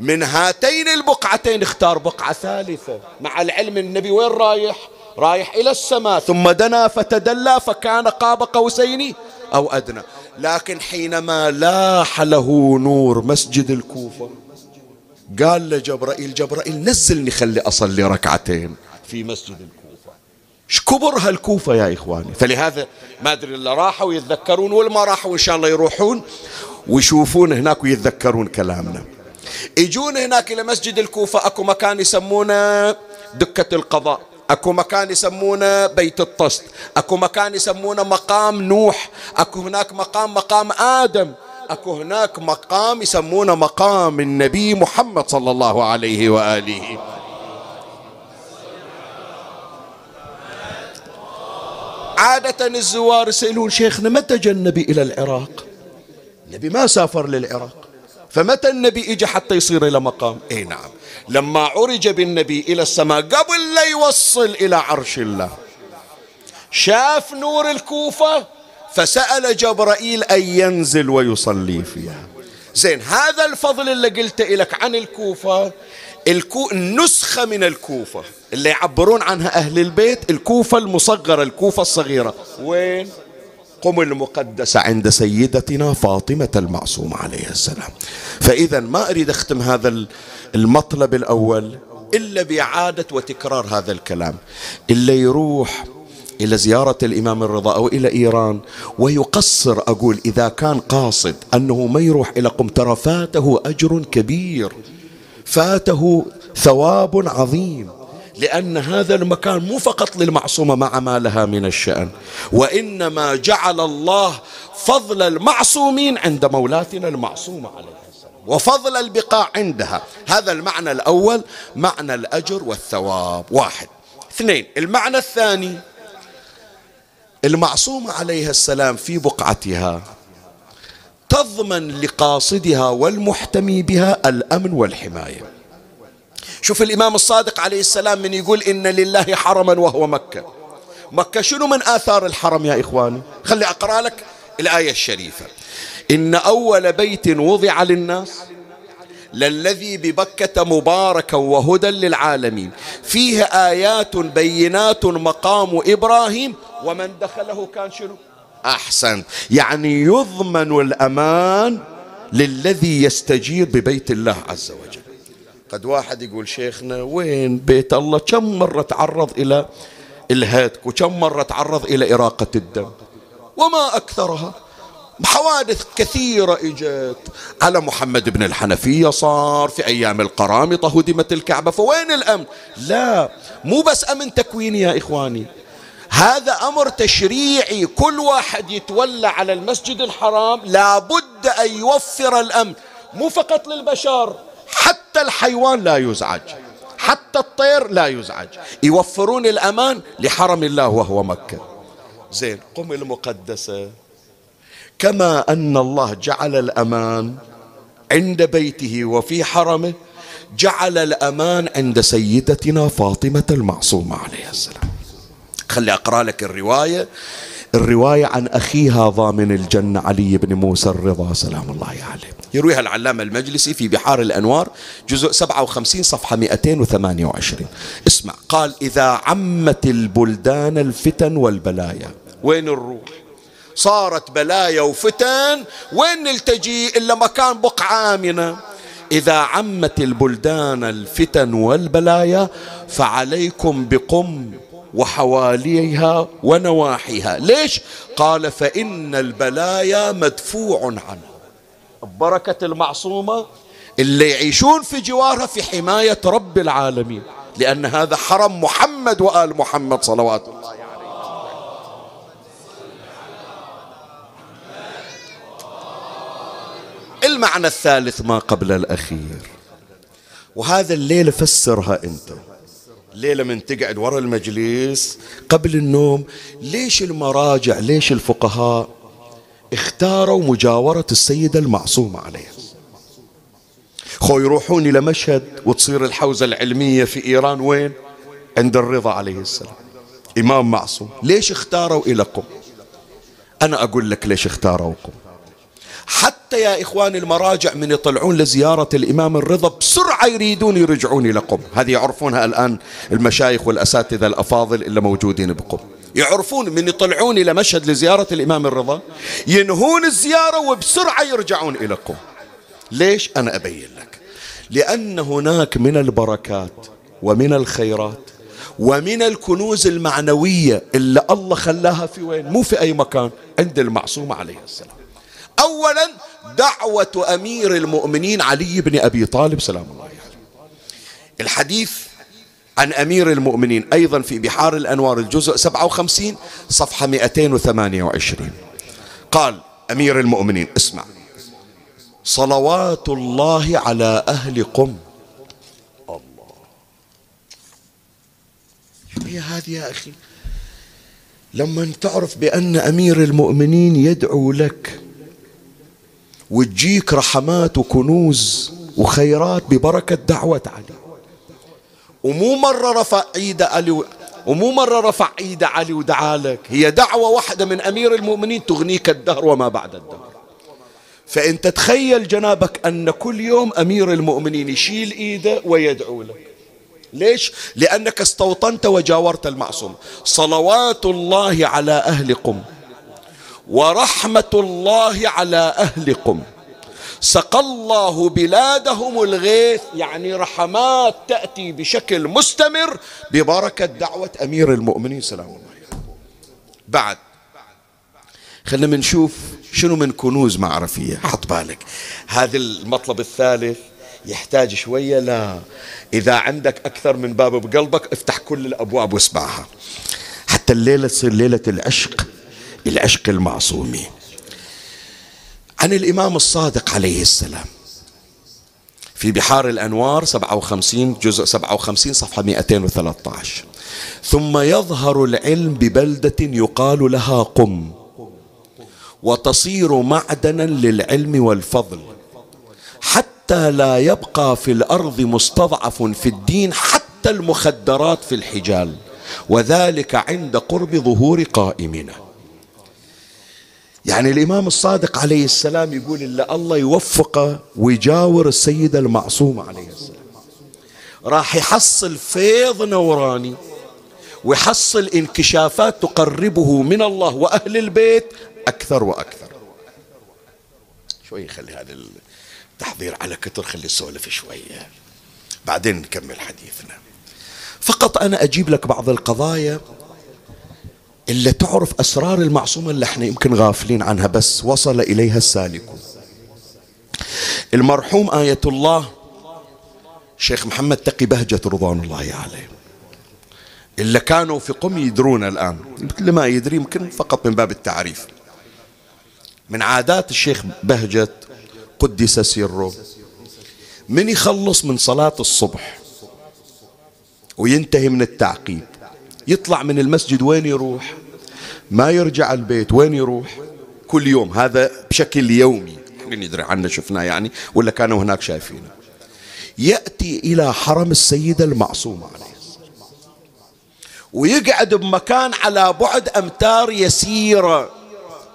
من هاتين البقعتين اختار بقعة ثالثة، مع العلم النبي وين رايح؟ رايح إلى السماء. ثم دنا فتدلى فكان قاب قوسين أو أدنى. لكن حينما لاح له نور مسجد الكوفة قال لجبرائيل جبرائيل نزلني خلي أصلي ركعتين في مسجد الكوفة. ايش كبر هالكوفة يا إخواني. فلهذا ما أدري اللي راحوا يتذكرون والما راحوا إن شاء الله يروحون ويشوفون هناك ويتذكرون كلامنا. يجون هناك إلى مسجد الكوفة أكو مكان يسمونه دكة القضاء، أكو مكان يسمونه بيت الطست، أكو مكان يسمونه مقام نوح، أكو هناك مقام آدم، أكو هناك مقام يسمونه مقام النبي محمد صلى الله عليه وآله. عادة الزوار يسألون شيخنا متى جاء النبي إلى العراق؟ النبي ما سافر للعراق، فمتى النبي إجى حتى يصير إلى مقام؟ أي نعم، لما عرج بالنبي إلى السماء قبل لا يوصل إلى عرش الله شاف نور الكوفة فسأل جبرائيل أن ينزل ويصلي فيها. زين، هذا الفضل اللي قلت لك عن الكوفة، النسخة من الكوفة اللي يعبرون عنها أهل البيت الكوفة المصغرة، الكوفة الصغيرة وين؟ قم المقدسة عند سيدتنا فاطمة المعصومة عليها السلام. فإذا ما أريد أختم هذا المطلب الأول إلا بإعادة وتكرار هذا الكلام. اللي يروح إلى زيارة الإمام الرضا أو إلى إيران ويقصر، أقول إذا كان قاصد أنه ما يروح إلى قم ترى فاته أجر كبير، فاته ثواب عظيم، لأن هذا المكان مو فقط للمعصومة مع ما لها من الشأن، وإنما جعل الله فضل المعصومين عند مولاتنا المعصومة عليها السلام وفضل البقاء عندها. هذا المعنى الأول، معنى الأجر والثواب، واحد. اثنين، المعنى الثاني، المعصومة عليها السلام في بقعتها تضمن لقاصدها والمحتمي بها الأمن والحماية. شوف الإمام الصادق عليه السلام من يقول إن لله حرما وهو مكة. مكة شنو من آثار الحرم يا إخواني؟ خلي أقرأ لك الآية الشريفة، إن أول بيت وضع للناس للذي ببكة مباركا وهدى للعالمين فيه آيات بينات مقام إبراهيم ومن دخله كان شنو؟ أحسن. يعني يضمن الأمان للذي يستجير ببيت الله عز وجل. قد واحد يقول شيخنا وين بيت الله؟ كم مرة تعرض إلى الهتك وكم مرة تعرض إلى إراقة الدم وما أكثرها، حوادث كثيرة إجت على محمد بن الحنفية، صار في أيام القرامطة هدمت الكعبة، فوين الأمن؟ لا، مو بس أمن تكويني يا إخواني، هذا أمر تشريعي. كل واحد يتولى على المسجد الحرام لابد أن يوفر الأمن، مو فقط للبشر، حتى الحيوان لا يزعج، حتى الطير لا يزعج، يوفرون الأمان لحرم الله وهو مكة. زين، قم المقدسة كما أن الله جعل الأمان عند بيته وفي حرمه، جعل الأمان عند سيدتنا فاطمة المعصومة عليها السلام. خلي أقرأ لك الرواية عن أخيها ضامن الجنة علي بن موسى الرضا سلام الله عليه، يرويها العلامة المجلسي في بحار الأنوار جزء 57 صفحة 228. اسمع، قال: إذا عمت البلدان الفتن والبلايا، وين الروح؟ صارت بلايا وفتن، وين نلتجي إلا مكان بقعة آمنة. إذا عمت البلدان الفتن والبلايا فعليكم بقم وحواليها ونواحيها. ليش؟ قال: فإن البلايا مدفوع عنها. بركة المعصومة اللي يعيشون في جوارها في حماية رب العالمين، لأن هذا حرم محمد وآل محمد صلوات الله عليه. المعنى الثالث ما قبل الأخير، وهذا الليلة فسرها أنت ليلة من تقعد ورا المجلس قبل النوم. ليش المراجع، ليش الفقهاء اختاروا مجاورة السيدة المعصومة عليها؟ خو يروحون إلى مشهد وتصير الحوزة العلمية في إيران وين؟ عند الرضا عليه السلام، إمام معصوم. ليش اختاروا إلى قم؟ أنا أقول لك ليش اختاروا قم. حتى يا إخواني المراجع من يطلعون لزيارة الإمام الرضا بسرعة يريدون يرجعون إلى قم. هذه يعرفونها الآن المشايخ والأساتذة الأفاضل اللي موجودين بقم، يعرفون من يطلعون إلى مشهد لزيارة الإمام الرضا ينهون الزيارة وبسرعة يرجعون إلى قم. ليش؟ أنا أبين لك، لأن هناك من البركات ومن الخيرات ومن الكنوز المعنوية اللي الله خلاها في وين؟ مو في أي مكان، عند المعصومة عليه السلام. أولا دعوة أمير المؤمنين علي بن أبي طالب سلام الله عليه. الحديث عن أمير المؤمنين أيضا في بحار الأنوار الجزء 57 صفحة 228. قال أمير المؤمنين، اسمع: صلوات الله على أهل قم. الله، هي هذه يا أخي، لما تعرف بأن أمير المؤمنين يدعو لك وتجيك رحمات وكنوز وخيرات ببركة دعوة علي، ومو مرة رفع ايده علي ودعالك. هي دعوة واحدة من أمير المؤمنين تغنيك الدهر وما بعد الدهر. فأنت تخيل جنابك أن كل يوم أمير المؤمنين يشيل ايده ويدعو لك. ليش؟ لأنك استوطنت وجاورت المعصوم. صلوات الله على أهل قم ورحمة الله على أهل قم، سقى الله بلادهم الغيث. يعني رحمات تأتي بشكل مستمر ببركة دعوة أمير المؤمنين سلام الله عليه. بعد خلنا منشوف شنو من كنوز معرفية. حط بالك هذا المطلب الثالث يحتاج شوية، لا إذا عندك أكثر من باب بقلبك افتح كل الأبواب واسمعها حتى الليلة تصير ليلة العشق، العشق المعصومي. عن الإمام الصادق عليه السلام في بحار الأنوار 57 جزء 57 صفحة 213: ثم يظهر العلم ببلدة يقال لها قم، وتصير معدنا للعلم والفضل، حتى لا يبقى في الأرض مستضعف في الدين حتى المخدرات في الحجال، وذلك عند قرب ظهور قائمنا. يعني الإمام الصادق عليه السلام يقول إلا الله يوفقه ويجاور السيدة المعصومة عليه السلام راح يحصل فيض نوراني ويحصل انكشافات تقربه من الله وأهل البيت أكثر وأكثر. شوي خلي هذا التحضير على كتر، خلي السولف شوية بعدين نكمل حديثنا. فقط أنا أجيب لك بعض القضايا إلا تعرف أسرار المعصومة اللي احنا يمكن غافلين عنها بس وصل إليها السالكون. المرحوم آية الله شيخ محمد تقي بهجت رضوان الله عليه، اللي كانوا في قم يدرون الآن، مثل ما يدري يمكن فقط من باب التعريف. من عادات الشيخ بهجت قدس سره من يخلص من صلاة الصبح وينتهي من التعقيب يطلع من المسجد وين يروح؟ ما يرجع البيت، وين يروح؟ كل يوم، هذا بشكل يومي، من يدري عنا شفناه يعني ولا كانوا هناك شايفينه. يأتي إلى حرم السيدة المعصومة عليه ويقعد بمكان على بعد أمتار يسيرة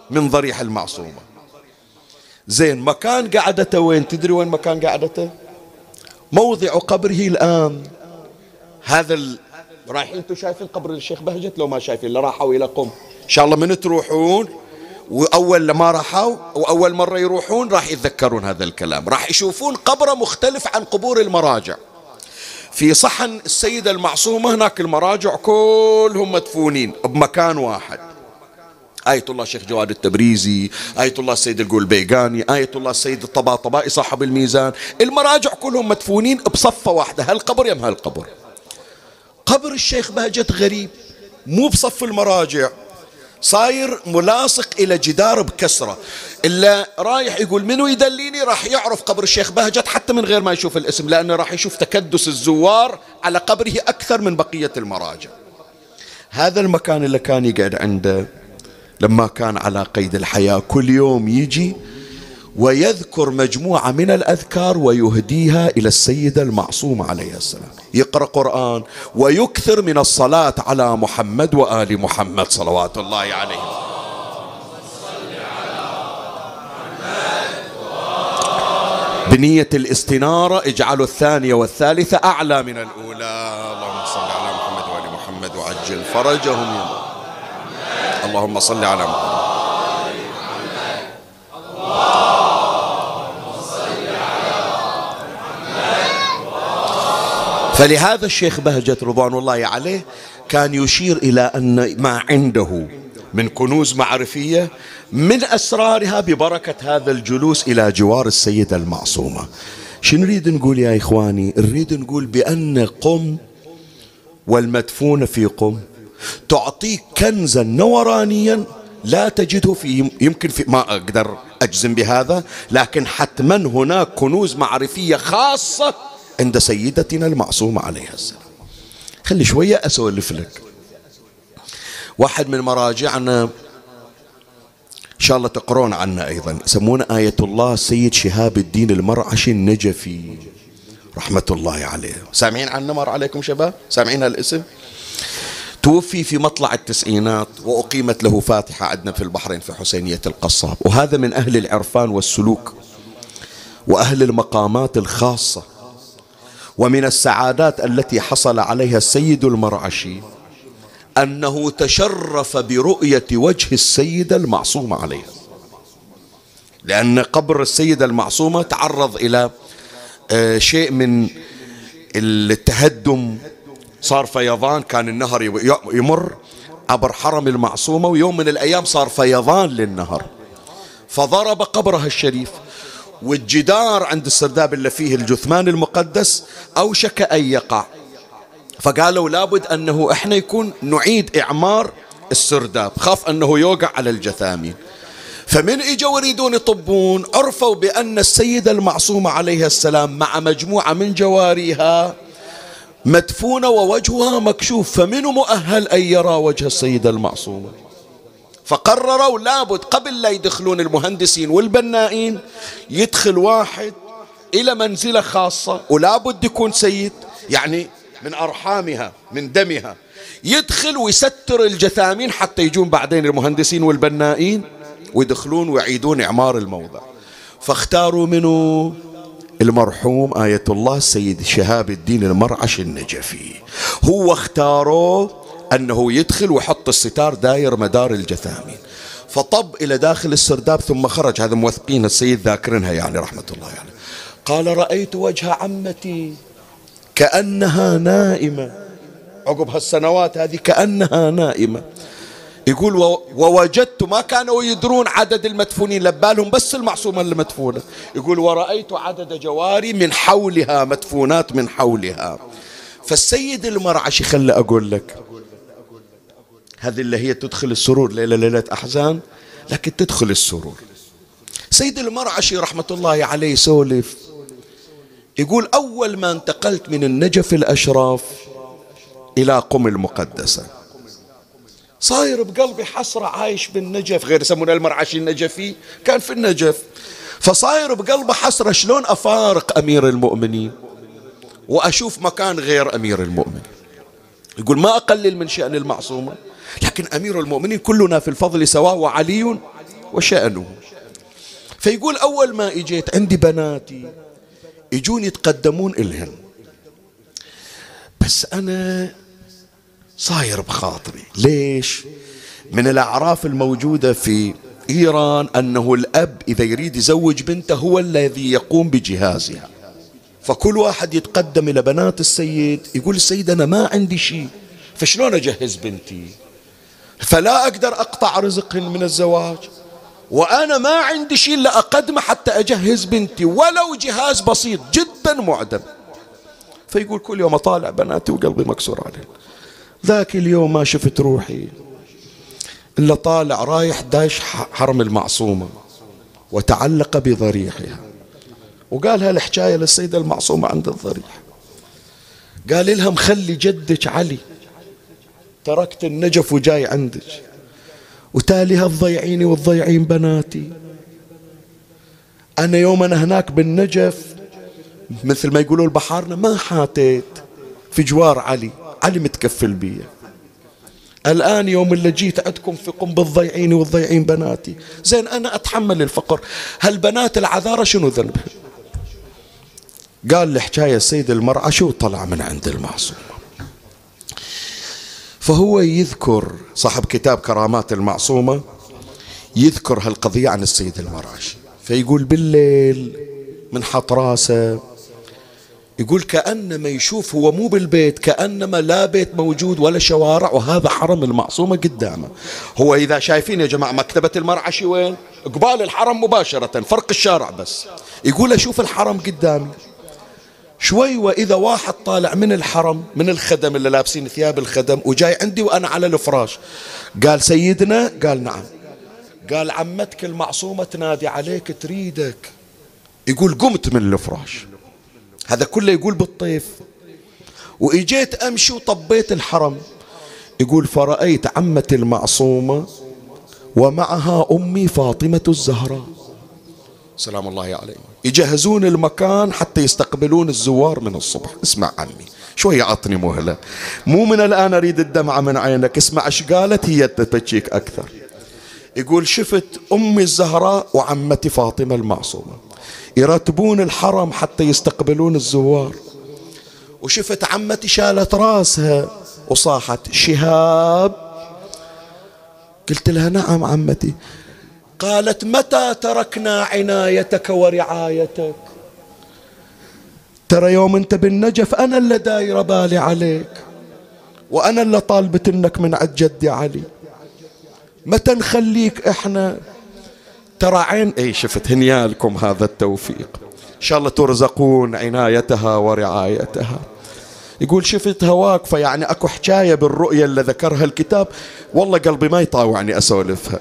من ضريح المعصومة. زين مكان قعدته وين؟ تدري وين مكان قعدته؟ موضع قبره الآن. هذا رايحين انتم شايفين قبر الشيخ بهجت، لو ما شايفين اللي راحوا إلى قم إن شاء الله من تروحون، وأول لما راحوا وأول مرة يروحون راح يتذكرون هذا الكلام، راح يشوفون قبره مختلف عن قبور المراجع. في صحن السيدة المعصومة هناك المراجع كلهم مدفونين بمكان واحد، آية الله شيخ جواد التبريزي، آية الله السيد القولبيقاني، آية الله السيد الطباطبائي صاحب الميزان، المراجع كلهم مدفونين بصفة واحدة، هالقبر يم هالقبر. قبر الشيخ بهجت غريب، مو بصف المراجع، صاير ملاصق إلى جدار بكسرة، إلا رايح يقول منو يدليني راح يعرف قبر الشيخ بهجت حتى من غير ما يشوف الاسم، لأنه راح يشوف تكدس الزوار على قبره أكثر من بقية المراجع. هذا المكان اللي كان يقعد عنده لما كان على قيد الحياة، كل يوم يجي ويذكر مجموعة من الأذكار ويهديها إلى السيدة المعصومة عليه السلام، يقرأ قرآن ويكثر من الصلاة على محمد وآل محمد صلوات الله عليه. بنية الاستنارة اجعلوا الثانية والثالثة أعلى من الأولى، اللهم صل على محمد وآل محمد وعجل فرجهم يا الله. اللهم صل على محمد. فلهذا الشيخ بهجت رضوان الله عليه كان يشير إلى أن ما عنده من كنوز معرفية من أسرارها ببركة هذا الجلوس إلى جوار السيدة المعصومة. شنو نريد نقول يا إخواني؟ نريد نقول بأن قم والمدفون في قم تعطيك كنزا نورانيا لا تجده في، يمكن في، ما أقدر أجزم بهذا، لكن حتما هناك كنوز معرفية خاصة عند سيدتنا المعصومة عليها السلام. خلي شوية أسولف لك. واحد من مراجعنا إن شاء الله تقرون عنه أيضا، يسمونه آية الله السيد شهاب الدين المرعشي النجفي رحمة الله عليه. سامعين عنه؟ مر عليكم شباب؟ سامعين هالاسم؟ توفي في مطلع التسعينات وأقيمت له فاتحة عندنا في البحرين في حسينية القصاب، وهذا من أهل العرفان والسلوك وأهل المقامات الخاصة. ومن السعادات التي حصل عليها السيد المرعشي أنه تشرف برؤية وجه السيدة المعصومة عليها، لأن قبر السيدة المعصومة تعرض إلى شيء من التهدم، صار فيضان، كان النهر يمر عبر حرم المعصومة ويوم من الأيام صار فيضان للنهر فضرب قبرها الشريف، والجدار عند السرداب اللي فيه الجثمان المقدس أوشك أن يقع، فقالوا لابد أنه إحنا يكون نعيد إعمار السرداب، خاف أنه يوقع على الجثامين. فمن إجوا يريدون يطبون عرفوا بأن السيدة المعصومة عليها السلام مع مجموعة من جواريها مدفونة ووجهها مكشوف، فمن مؤهل أن يرى وجه السيدة المعصومة؟ فقرروا لابد قبل لا يدخلون المهندسين والبنائين يدخل واحد إلى منزلة خاصة، ولابد يكون سيد يعني من أرحامها من دمها، يدخل ويستر الجثامين حتى يجون بعدين المهندسين والبنائين ويدخلون ويعيدون إعمار الموضع. فاختاروا منه المرحوم آية الله السيد شهاب الدين المرعش النجفي، هو اختاره أنه يدخل ويحط الستار داير مدار الجثامين، فطب إلى داخل السرداب ثم خرج. هذا موثقين السيد ذاكرينها يعني رحمة الله عليه. يعني قال رأيت وجه عمتي كأنها نائمة، عقب هالسنوات هذه كأنها نائمة. يقول ووجدت، ما كانوا يدرون عدد المدفونين، لبالهم بس المعصومة اللي مدفونة. يقول ورأيت عدد جواري من حولها مدفونات من حولها. فالسيد المرعشي خلى أقول لك هذه اللي هي تدخل السرور، ليلة ليلة أحزان لكن تدخل السرور. سيد المرعشي رحمة الله عليه سولف، يقول أول ما انتقلت من النجف الأشراف إلى قم المقدسة صاير بقلبي حسرة، عايش بالنجف، غير يسمونه المرعشي النجفي، كان في النجف، فصاير بقلبه حسرة شلون أفارق أمير المؤمنين وأشوف مكان غير أمير المؤمنين. يقول ما أقلل من شأن المعصومة، لكن أمير المؤمنين كلنا في الفضل سواء وعلي وشأنه. فيقول أول ما إجيت عندي بناتي يجون يتقدمون إلهن، بس أنا صاير بخاطري، ليش؟ من الأعراف الموجودة في إيران أنه الأب إذا يريد يزوج بنته هو الذي يقوم بجهازها، فكل واحد يتقدم إلى بنات السيد، يقول السيد أنا ما عندي شيء، فشلون أجهز بنتي؟ فلا أقدر أقطع رزقهن من الزواج، وأنا ما عندي شيء إلا أقدمه حتى أجهز بنتي ولو جهاز بسيط جدا معدم. فيقول كل يوم أطالع بناتي وقلبي مكسور عليهم. ذاك اليوم ما شفت روحي إلا طالع رايح داش حرم المعصومة، وتعلق بضريحها وقال هالحكاية للسيدة المعصومة عند الضريح، قال لها مخلي جدك علي تركت النجف وجاي عندك، وتاليها تضيعيني وتضيعين بناتي. أنا يوم أنا هناك بالنجف مثل ما يقولوا البحارنا ما حاتيت في جوار علي، علي متكفل بي. الآن يوم اللي جيت عندكم في قم بتضيعيني وتضيعين بناتي، زين أنا أتحمل الفقر، هالبنات العذارة شنو ذنبها؟ قال الحكاية السيد المرعشي وطلع من عند المعصومة. فهو يذكر صاحب كتاب كرامات المعصومة يذكر هالقضية عن السيد المرعشي، فيقول بالليل من حط راسه، يقول كأنما يشوف هو مو بالبيت، كأنما لا بيت موجود ولا شوارع، وهذا حرم المعصومة قدامه. هو إذا شايفين يا جماعة مكتبة المرعشي وين؟ قبال الحرم مباشرة، فرق الشارع بس. يقول أشوف الحرم قدامي شوي، وإذا واحد طالع من الحرم من الخدم اللي لابسين ثياب الخدم وجاي عندي وأنا على الفراش، قال سيدنا، قال نعم، قال عمتك المعصومة تنادي عليك تريدك. يقول قمت من الفراش، هذا كله يقول بالطيف، وإجيت أمشي وطبيت الحرم. يقول فرأيت عمتي المعصومة ومعها أمي فاطمة الزهراء سلام الله عليها، يجهزون المكان حتى يستقبلون الزوار من الصبح. اسمع عمي شوية، عطني مهلة، مو من الآن أريد الدمعة من عينك، اسمع ايش قالت هي تبكيك أكثر. يقول شفت أمي الزهراء وعمتي فاطمة المعصومة يرتبون الحرم حتى يستقبلون الزوار، وشفت عمتي شالت راسها وصاحت شهاب. قلت لها نعم عمتي، قالت متى تركنا عنايتك ورعايتك؟ ترى يوم انت بالنجف انا اللي دايره بالي عليك، وانا اللي طالبت انك من عند جدي علي، متى نخليك احنا؟ ترى عين اي شفت، هنيالكم هذا التوفيق ان شاء الله ترزقون عنايتها ورعايتها. يقول شفتها واقفه، يعني اكو حكايه بالرؤيه اللي ذكرها الكتاب، والله قلبي ما يطاوعني اسولفها،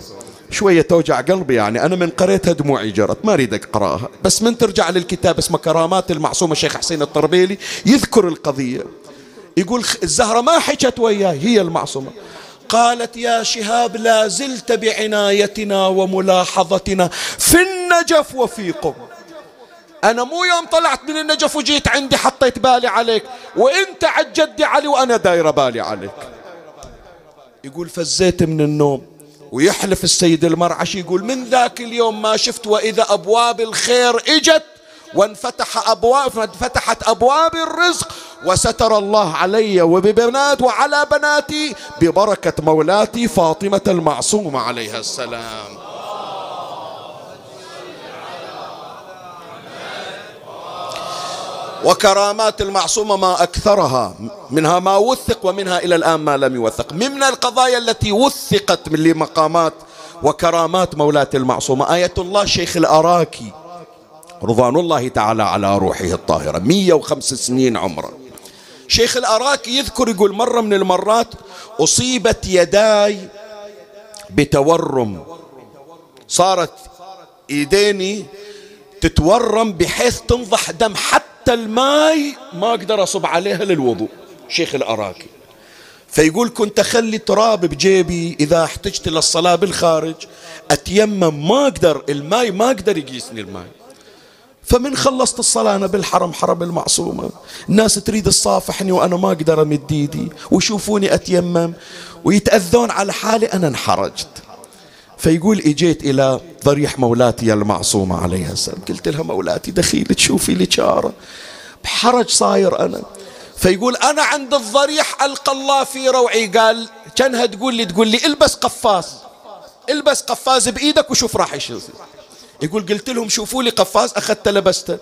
شويه توجع قلبي، يعني انا من قريتها دموعي جرت، ما اريد اقراها، بس من ترجع للكتاب اسمه كرامات المعصومه، الشيخ حسين الطربيلي يذكر القضيه. يقول الزهره ما حكت وياي هي المعصومه، قالت يا شهاب لا زلت بعنايتنا وملاحظتنا في النجف وفي قم، أنا مو يوم طلعت من النجف وجيت عندي حطيت بالي عليك، وإنت عند جدي علي وأنا دايرة بالي عليك. يقول فزيت من النوم، ويحلف السيد المرعشي يقول من ذاك اليوم ما شفت، وإذا أبواب الخير إجت وانفتحت أبواب الرزق، وستر الله علي وببنات وعلى بناتي ببركة مولاتي فاطمة المعصومة عليها السلام. وكرامات المعصومة ما أكثرها، منها ما وثق ومنها إلى الآن ما لم يوثق. من القضايا التي وثقت من لمقامات وكرامات مولاة المعصومة آية الله شيخ الأراكي رضوان الله تعالى على روحه الطاهرة، 105 سنين عمره. شيخ الأراكي يذكر يقول مرة من المرات أصيبت يداي بتورم، صارت إيديني تتورم بحيث تنضح دم، حتى الماي ما أقدر أصب عليها للوضوء. شيخ الأراكي فيقول كنت أخلي تراب بجيبي إذا احتجت للصلاة بالخارج أتيمم، ما أقدر، الماي ما أقدر يقيسني الماي. فمن خلصت الصلاة أنا بالحرم، حرم المعصومة، الناس تريد تصافحني وأنا ما أقدر أمد إيدي، ويشوفوني أتيمم ويتأذون على حالي، أنا انحرجت. فيقول إجيت إلى ضريح مولاتي المعصومة عليها السلام، قلت لها مولاتي دخيلي تشوفي لي شارة، بحرج صاير أنا. فيقول أنا عند الضريح ألقى الله في روعي، قال كانها تقول لي البس قفاز، البس قفاز بإيدك وشوف راح يصير. يقول قلت لهم شوفوا لي قفاز، أخذته لبسته،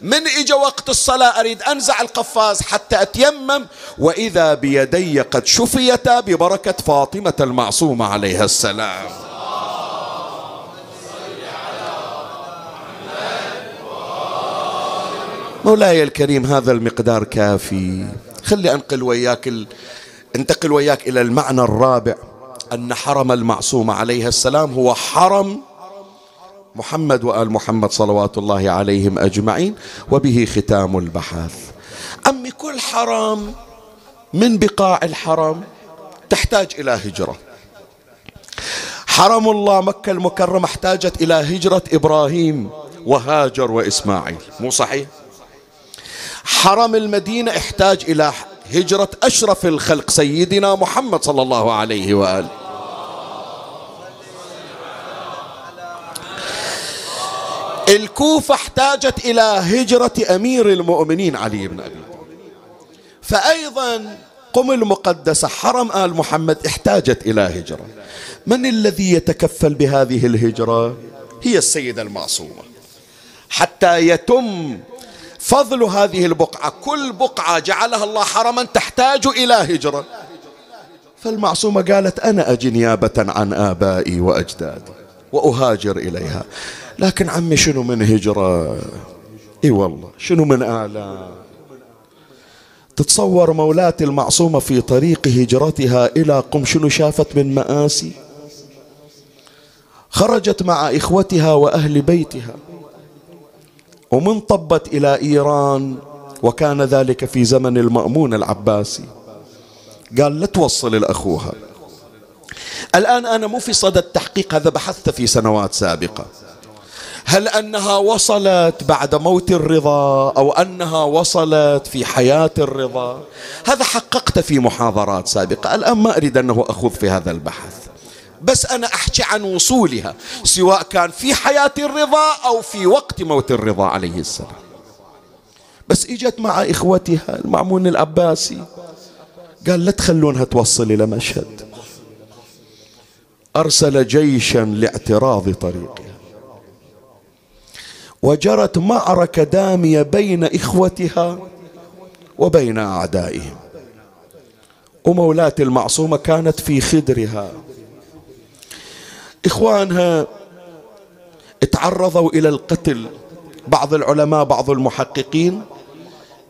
من إجا وقت الصلاة أريد أنزع القفاز حتى أتيمم، وإذا بيدي قد شفيتا ببركة فاطمة المعصومة عليها السلام. مولاي الكريم هذا المقدار كافي. خلي انتقل وياك إلى المعنى الرابع، أن حرم المعصومة عليها السلام هو حرم محمد وآل محمد صلوات الله عليهم أجمعين، وبه ختام البحث. عمي كل حرم من بقاع الحرم تحتاج إلى هجرة. حرم الله مكة المكرمة احتاجت إلى هجرة إبراهيم وهاجر وإسماعيل، مو صحيح؟ حرم المدينة احتاج إلى هجرة أشرف الخلق سيدنا محمد صلى الله عليه وآله. الكوفة احتاجت إلى هجرة أمير المؤمنين علي بن أبي طالب. فأيضا قم المقدسة حرم آل محمد احتاجت إلى هجرة. من الذي يتكفل بهذه الهجرة؟ هي السيدة المعصومة، حتى يتم فضل هذه البقعة. كل بقعة جعلها الله حرما تحتاج إلى هجرة. فالمعصومة قالت أنا أجي نيابة عن آبائي وأجدادي وأهاجر إليها. لكن عمي شنو من هجرة؟ اي والله، شنو من آلام. تتصور مولاتي المعصومة في طريق هجرتها إلى قم شنو شافت من مآسي؟ خرجت مع إخوتها وأهل بيتها، ومنطبت إلى إيران، وكان ذلك في زمن المأمون العباسي. قال لا توصل لأخوها. الآن أنا مو في صدد التحقيق، هذا بحثت في سنوات سابقة، هل أنها وصلت بعد موت الرضا أو أنها وصلت في حياة الرضا؟ هذا حققت في محاضرات سابقة، الآن ما أريد أنه أخوض في هذا البحث، بس أنا أحكي عن وصولها سواء كان في حياة الرضا أو في وقت موت الرضا عليه السلام. بس إجت مع إخوتها المأمون العباسي قال لا تخلونها توصل إلى مشهد. أرسل جيشا لاعتراض طريقها، وجرت معركة دامية بين إخوتها وبين أعدائهم. ومولاتي المعصومة كانت في خدرها. إخوانها اتعرضوا إلى القتل. بعض العلماء بعض المحققين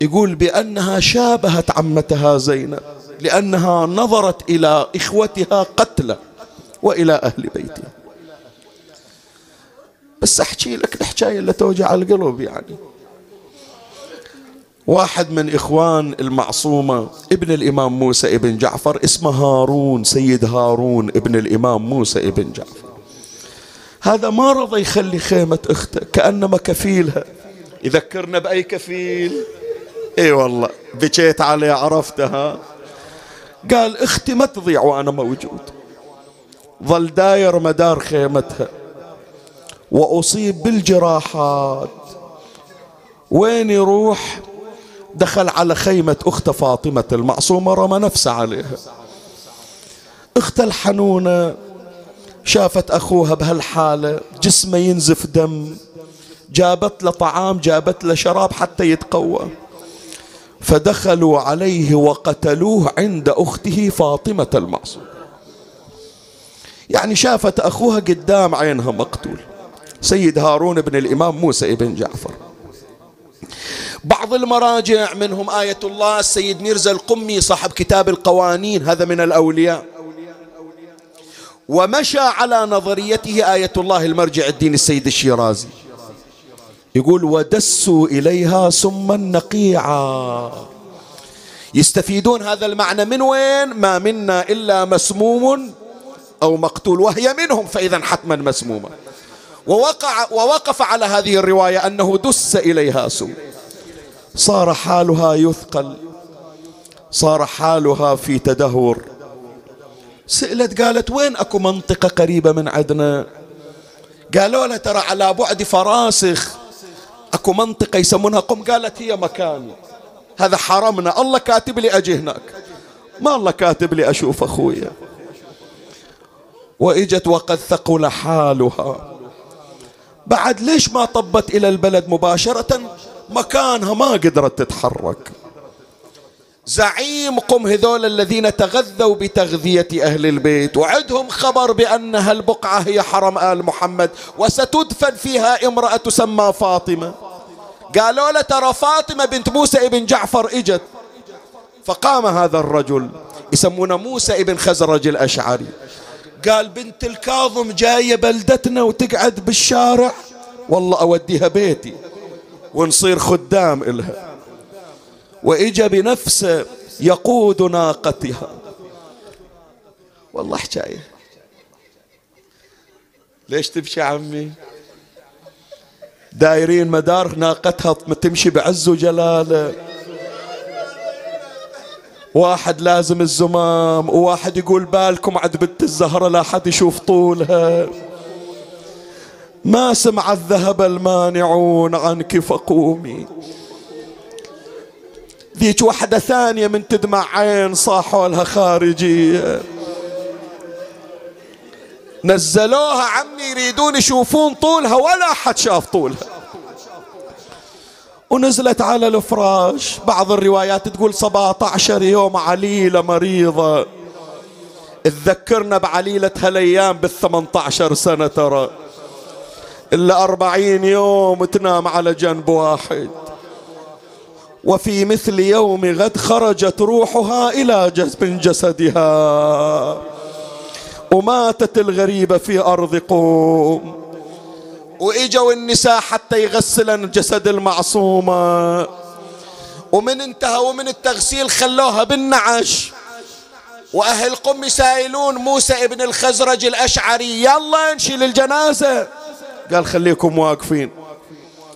يقول بأنها شابهت عمتها زينب، لأنها نظرت إلى إخوتها قتلى وإلى أهل بيتها. بس أحكي لك الحكاية اللي توجع القلب. يعني واحد من إخوان المعصومة ابن الإمام موسى ابن جعفر، اسمه هارون، سيد هارون ابن الإمام موسى ابن جعفر، هذا ما رضى يخلي خيمة أخته، كأنما كفيلها. يذكرنا بأي كفيل؟ اي والله، بكيت عليه، عرفتها. قال أختي ما تضيع وأنا موجود. ظل داير مدار خيمتها وأصيب بالجراحات. وين يروح؟ دخل على خيمة أخت فاطمة المعصومة، رمى نفسه عليها. أخت الحنونة شافت أخوها بهالحالة، جسمه ينزف دم، جابت له طعام، جابت له شراب حتى يتقوى. فدخلوا عليه وقتلوه عند أخته فاطمة المعصومة. يعني شافت أخوها قدام عينها مقتول، سيد هارون بن الإمام موسى بن جعفر. بعض المراجع منهم آية الله السيد ميرزا القمي صاحب كتاب القوانين، هذا من الأولياء، ومشى على نظريته آية الله المرجع الدين السيد الشيرازي، يقول ودسوا إليها سما نقيعا. يستفيدون هذا المعنى من وين؟ ما منا إلا مسموم أو مقتول، وهي منهم فإذا حتما مسمومة. ووقف على هذه الرواية أنه دس إليها سم، صار حالها يثقل، صار حالها في تدهور. سئلت قالت وين أكو منطقة قريبة من عندنا؟ قالوا لها ترى على بعد فراسخ أكو منطقة يسمونها قم. قالت هي مكاني، هذا حرمنا، الله كاتب لي أجي هناك، ما الله كاتب لي أشوف أخويا. وإجت وقد ثقل حالها بعد، ليش ما طبت إلى البلد مباشرة؟ مكانها ما قدرت تتحرك. زعيم قم هذول الذين تغذوا بتغذية أهل البيت وعدهم خبر بأن هالبقعة هي حرم آل محمد وستدفن فيها امرأة تسمى فاطمة. قالوا له ترى فاطمة بنت موسى بن جعفر إجت. فقام هذا الرجل يسمونه موسى بن خزرج الأشعري، قال بنت الكاظم جاية بلدتنا وتقعد بالشارع، والله أوديها بيتي ونصير خدام إلها. وإجا بنفسه يقود ناقتها، والله حكاية. ليش تبكي عمي؟ دايرين مدار ناقتها تمشي بعز وجلاله، واحد لازم الزمام وواحد يقول بالكم عد بنت الزهرة لا حد يشوف طولها. ما سمع الذهب المانعون عنك فقومي. ذيك واحدة ثانية من تدمع عين صاحوا لها خارجية، نزلوها عمي يريدون يشوفون طولها ولا حد شاف طولها. ونزلت على الفراش، بعض الروايات تقول 17 يوم عليلة مريضة. تذكرنا بعليلة هالأيام بال18 سنة، ترى إلا 40 يوم تنام على جنب واحد. وفي مثل يوم غد خرجت روحها إلى من جسدها وماتت الغريبة في أرض قوم. وإجوا النساء حتى يغسلن جسد المعصومة، ومن انتهى ومن التغسيل خلوها بالنعش. وأهل قم يسائلون موسى بن الخزرج الأشعري يلا نشيل الجنازة. قال خليكم واقفين،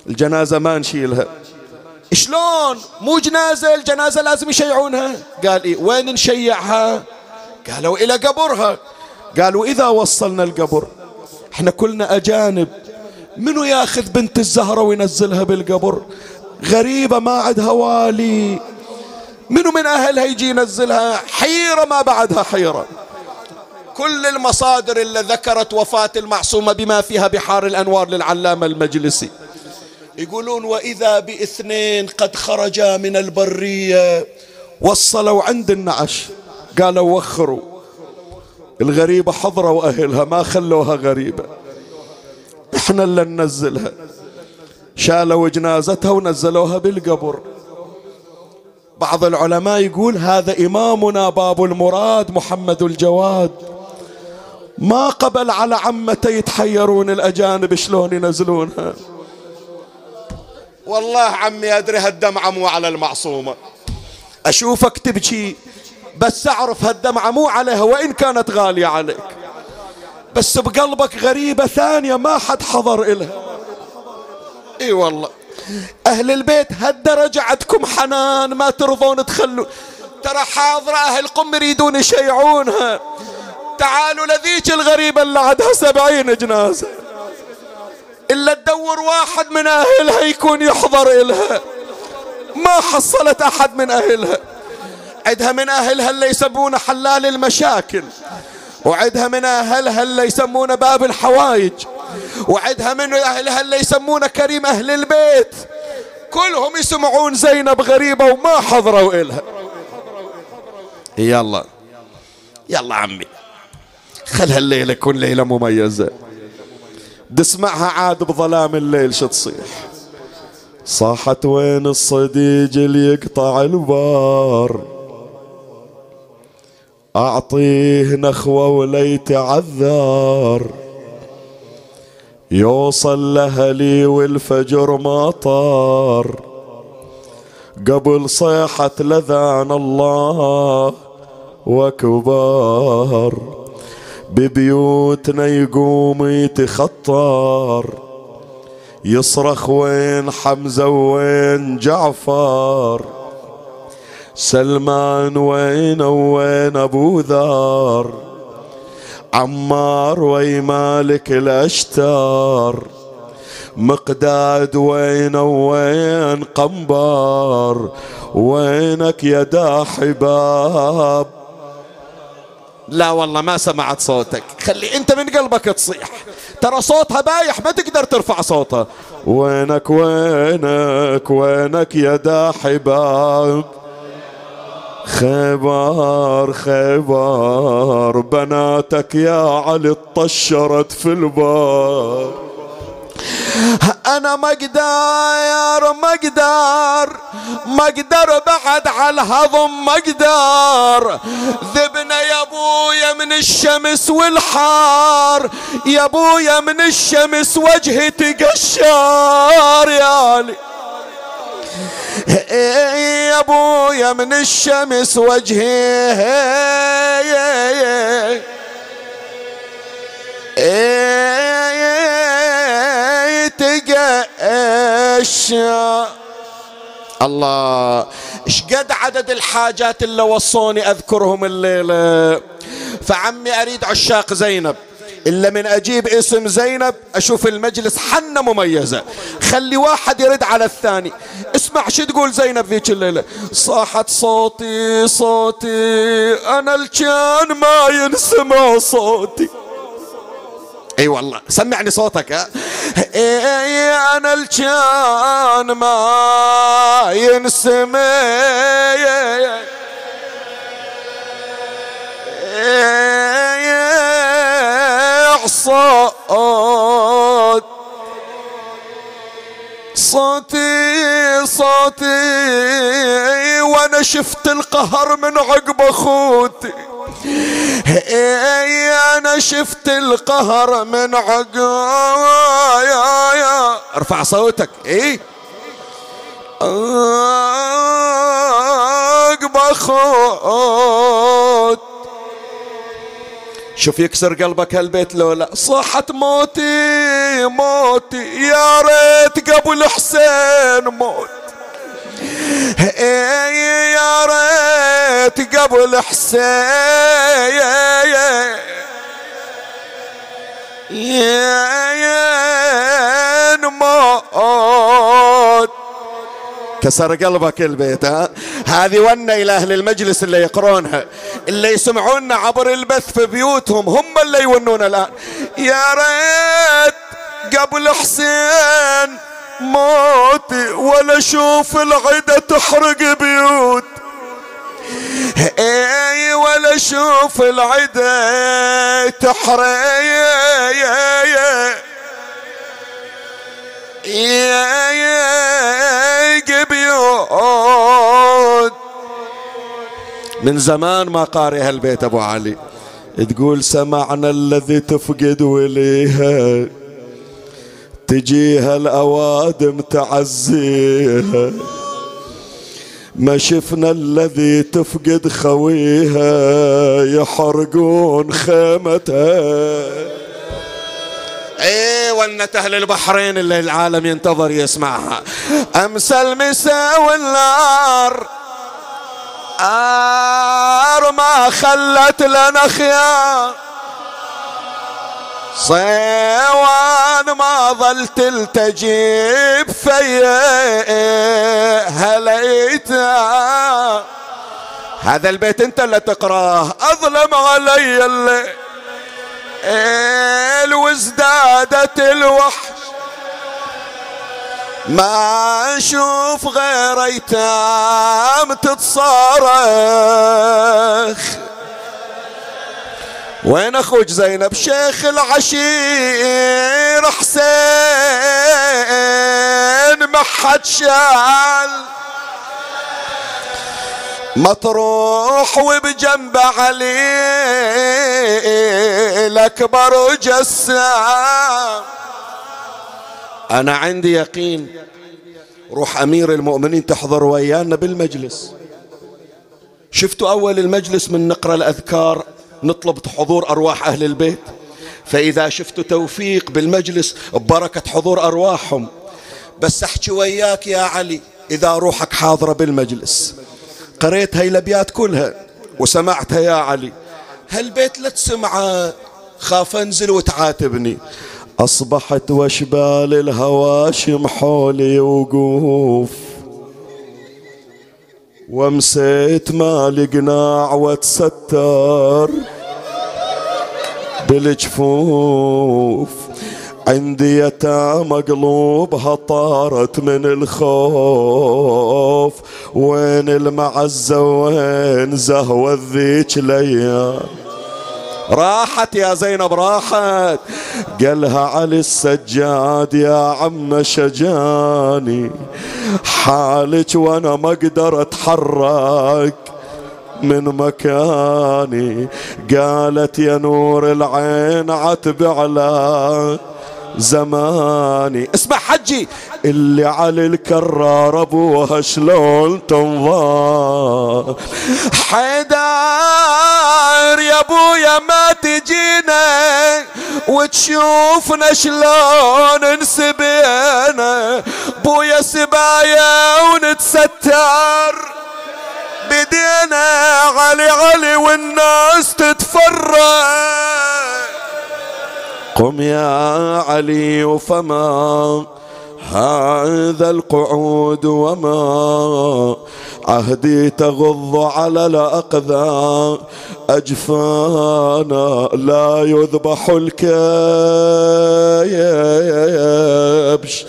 الجنازة ما نشيلها. شلون مو جنازة؟ الجنازة لازم يشيعونها. قال إيه وين نشيعها؟ قالوا إلى قبرها. قالوا إذا وصلنا القبر، احنا كلنا أجانب، منو ياخذ بنت الزهرة وينزلها بالقبر؟ غريبة ما عندها والي، منو من أهلها يجي ينزلها؟ حيرة ما بعدها حيرة. كل المصادر اللي ذكرت وفاة المعصومة بما فيها بحار الأنوار للعلامة المجلسي يقولون وإذا باثنين قد خرجا من البرية، وصلوا عند النعش قالوا وخروا، الغريبة حضرة وأهلها ما خلوها غريبة، احنا اللي ننزلها. شالوا جنازتها ونزلوها بالقبر. بعض العلماء يقول هذا إمامنا باب المراد محمد الجواد ما قبل على عمته يتحيرون الأجانب شلون ينزلونها. والله عمي أدري هالدمعة مو على المعصومة، أشوفك تبكي بس أعرف هالدمعة مو عليها وإن كانت غالية عليك، بس بقلبك غريبة ثانية ما حد حضر إلها. إي والله أهل البيت هالدرجة عندكم حنان ما ترضون تخلوا. ترى حاضرة أهل قم يريدون يشيعونها، تعالوا لذيك الغريبة اللي عندها 70 جنازة إلا تدور واحد من أهلها يكون يحضر إلها. ما حصلت أحد من أهلها، عدها من أهلها اللي يسمونه حلال المشاكل، وعدها من أهلها اللي يسمونه باب الحوائج، وعدها من أهلها اللي يسمونه كريم أهل البيت. كلهم يسمعون زينب غريبة وما حضروا إلها. يلا يلا عمي خل هالليلة تكون ليلة مميزة، تسمعها عاد بظلام الليل شو تصيح. صاحت وين الصديق اللي يقطع البار، أعطيه نخوة ولا يتعذر، يوصل لهلي والفجر ما طار، قبل صيحت لذان الله وكبار. ببيوتنا يقوم يتخطر يصرخ وين حمزة وين جعفر، سلمان وين وين أبو ذر، عمار وين مالك الأشتار، مقداد وين وين قنبر، وينك يا داحي باب. لا والله ما سمعت صوتك، خلي انت من قلبك تصيح، ترى صوتها بايح ما تقدر ترفع صوتها. وينك وينك وينك يا داحي باب، خيبر خيبر بناتك يا علي اتطشرت في الباب. انا ما اقدر بعد على الهضم، ما اقدر، ذبنا يا ابويا من الشمس والحار، يا ابويا من الشمس وجهي تقشر يا علي، يا ابويا من الشمس وجهي تقشر. الله، شقد عدد الحاجات اللي وصوني اذكرهم الليله. فعمي اريد عشاق زينب، إلا من أجيب اسم زينب أشوف المجلس حنة مميزة، خلي واحد يرد على الثاني. اسمع شو تقول زينب ذيك الليلة، صاحت صوتي صوتي أنا الجان ما ينسمع صوتي. اي والله سمعني صوتك. ها اي أنا الجان ما ينسمع صوت صوتي وانا شفت القهر من عقب اخوتي، انا شفت القهر من عقب. يا ارفع صوتك. اي عقب اخوتي، شوف يكسر قلبك هالبيت لو لا. صاحت موتي موتي يا ريت قبل حسين موت، يا ريت قبل حسين موت. كسر قلبك البيت. ها هذه ونة إلى أهل المجلس اللي يقرونها، اللي يسمعوننا عبر البث في بيوتهم، هم اللي يونون الآن. يا ريت قبل حسين موتي ولا أشوف العدة تحرق بيوت، اي ولا أشوف العدة تحرق يا قبيوت. من زمان ما قارئ هالبيت ابو علي. تقول سمعنا الذي تفقد وليها، تجيها الاوادم تعزيها، ما شفنا الذي تفقد خويها يحرقون خيمتها. ايه ونة اهل البحرين اللي العالم ينتظر يسمعها. امس المساء والنار ما خلت لنا خيار، صيوان ما ظلت التجيب في هليتها. هذا البيت انت اللي تقراه. اظلم علي اللي وازدادت الوحش، ما اشوف غير ايتام تتصارخ. وين اخوك زينب شيخ العشير حسين؟ ما حد شال مطروح وبجنب علي الأكبر جسام. أنا عندي يقين روح أمير المؤمنين تحضر ويانا بالمجلس. شفتوا أول المجلس من نقرأ الأذكار نطلب حضور أرواح أهل البيت، فإذا شفتوا توفيق بالمجلس ببركة حضور أرواحهم. بس أحكي وياك يا علي، إذا روحك حاضرة بالمجلس قريت هاي الأبيات كلها وسمعتها يا علي، هالبيت لا تسمعه خاف أنزل وتعاتبني. أصبحت وشبال الهواشم حولي وقوف، ومسيت مالي قناع واتستر بالجفوف، عندي يتامى قلوبها طارت من الخوف، وين المعزة وين زهوة ذيك ليا. راحت يا زينب راحت. قالها علي السجاد يا عم شجاني حالك وانا ما اقدر اتحرك من مكاني، قالت يا نور العين عتب على زماني. اسمع حجي، اللي على الكرار ابوها شلون تنظر، حيدار يا ابويا ما تجينا وتشوفنا شلون نسبينا، بويا سبايا ونتستر بدينا، علي علي والناس تتفرج. قم يا علي وفما هذا القعود، وما عهدي تغض على الأقذى أجفانا، لا يذبح الكبش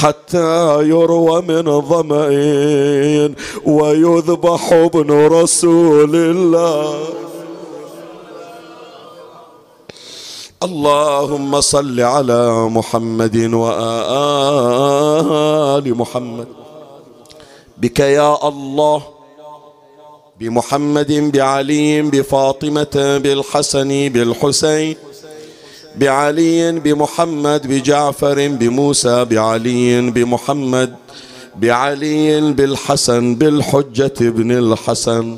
حتى يروى من ظمئين، ويذبح ابن رسول الله. اللهم صل على محمد وآل محمد، بك يا الله، بمحمد بعلي بفاطمة بالحسن بالحسين بعلي بمحمد بجعفر بموسى بعلي بمحمد بعلي بالحسن بالحجة ابن الحسن،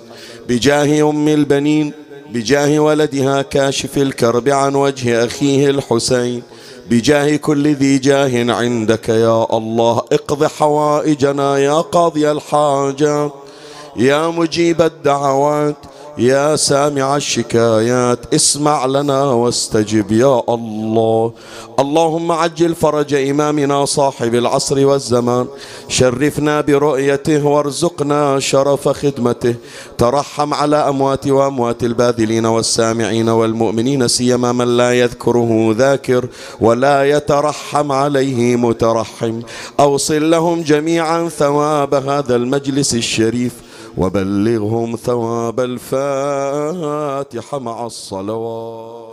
بجاه أم البنين بجاه ولدها كاشف الكرب عن وجه أخيه الحسين، بجاه كل ذي جاه عندك يا الله. اقض حوائجنا يا قاضي الحاجة، يا مجيب الدعوات، يا سامع الشكايات، اسمع لنا واستجب يا الله. اللهم عجل فرج إمامنا صاحب العصر والزمان، شرفنا برؤيته وارزقنا شرف خدمته، ترحم على أموات وأموات الباذلين والسامعين والمؤمنين، سيما من لا يذكره ذاكر ولا يترحم عليه مترحم، أوصل لهم جميعا ثواب هذا المجلس الشريف، وبلغهم ثواب الفاتحة مع الصلوات.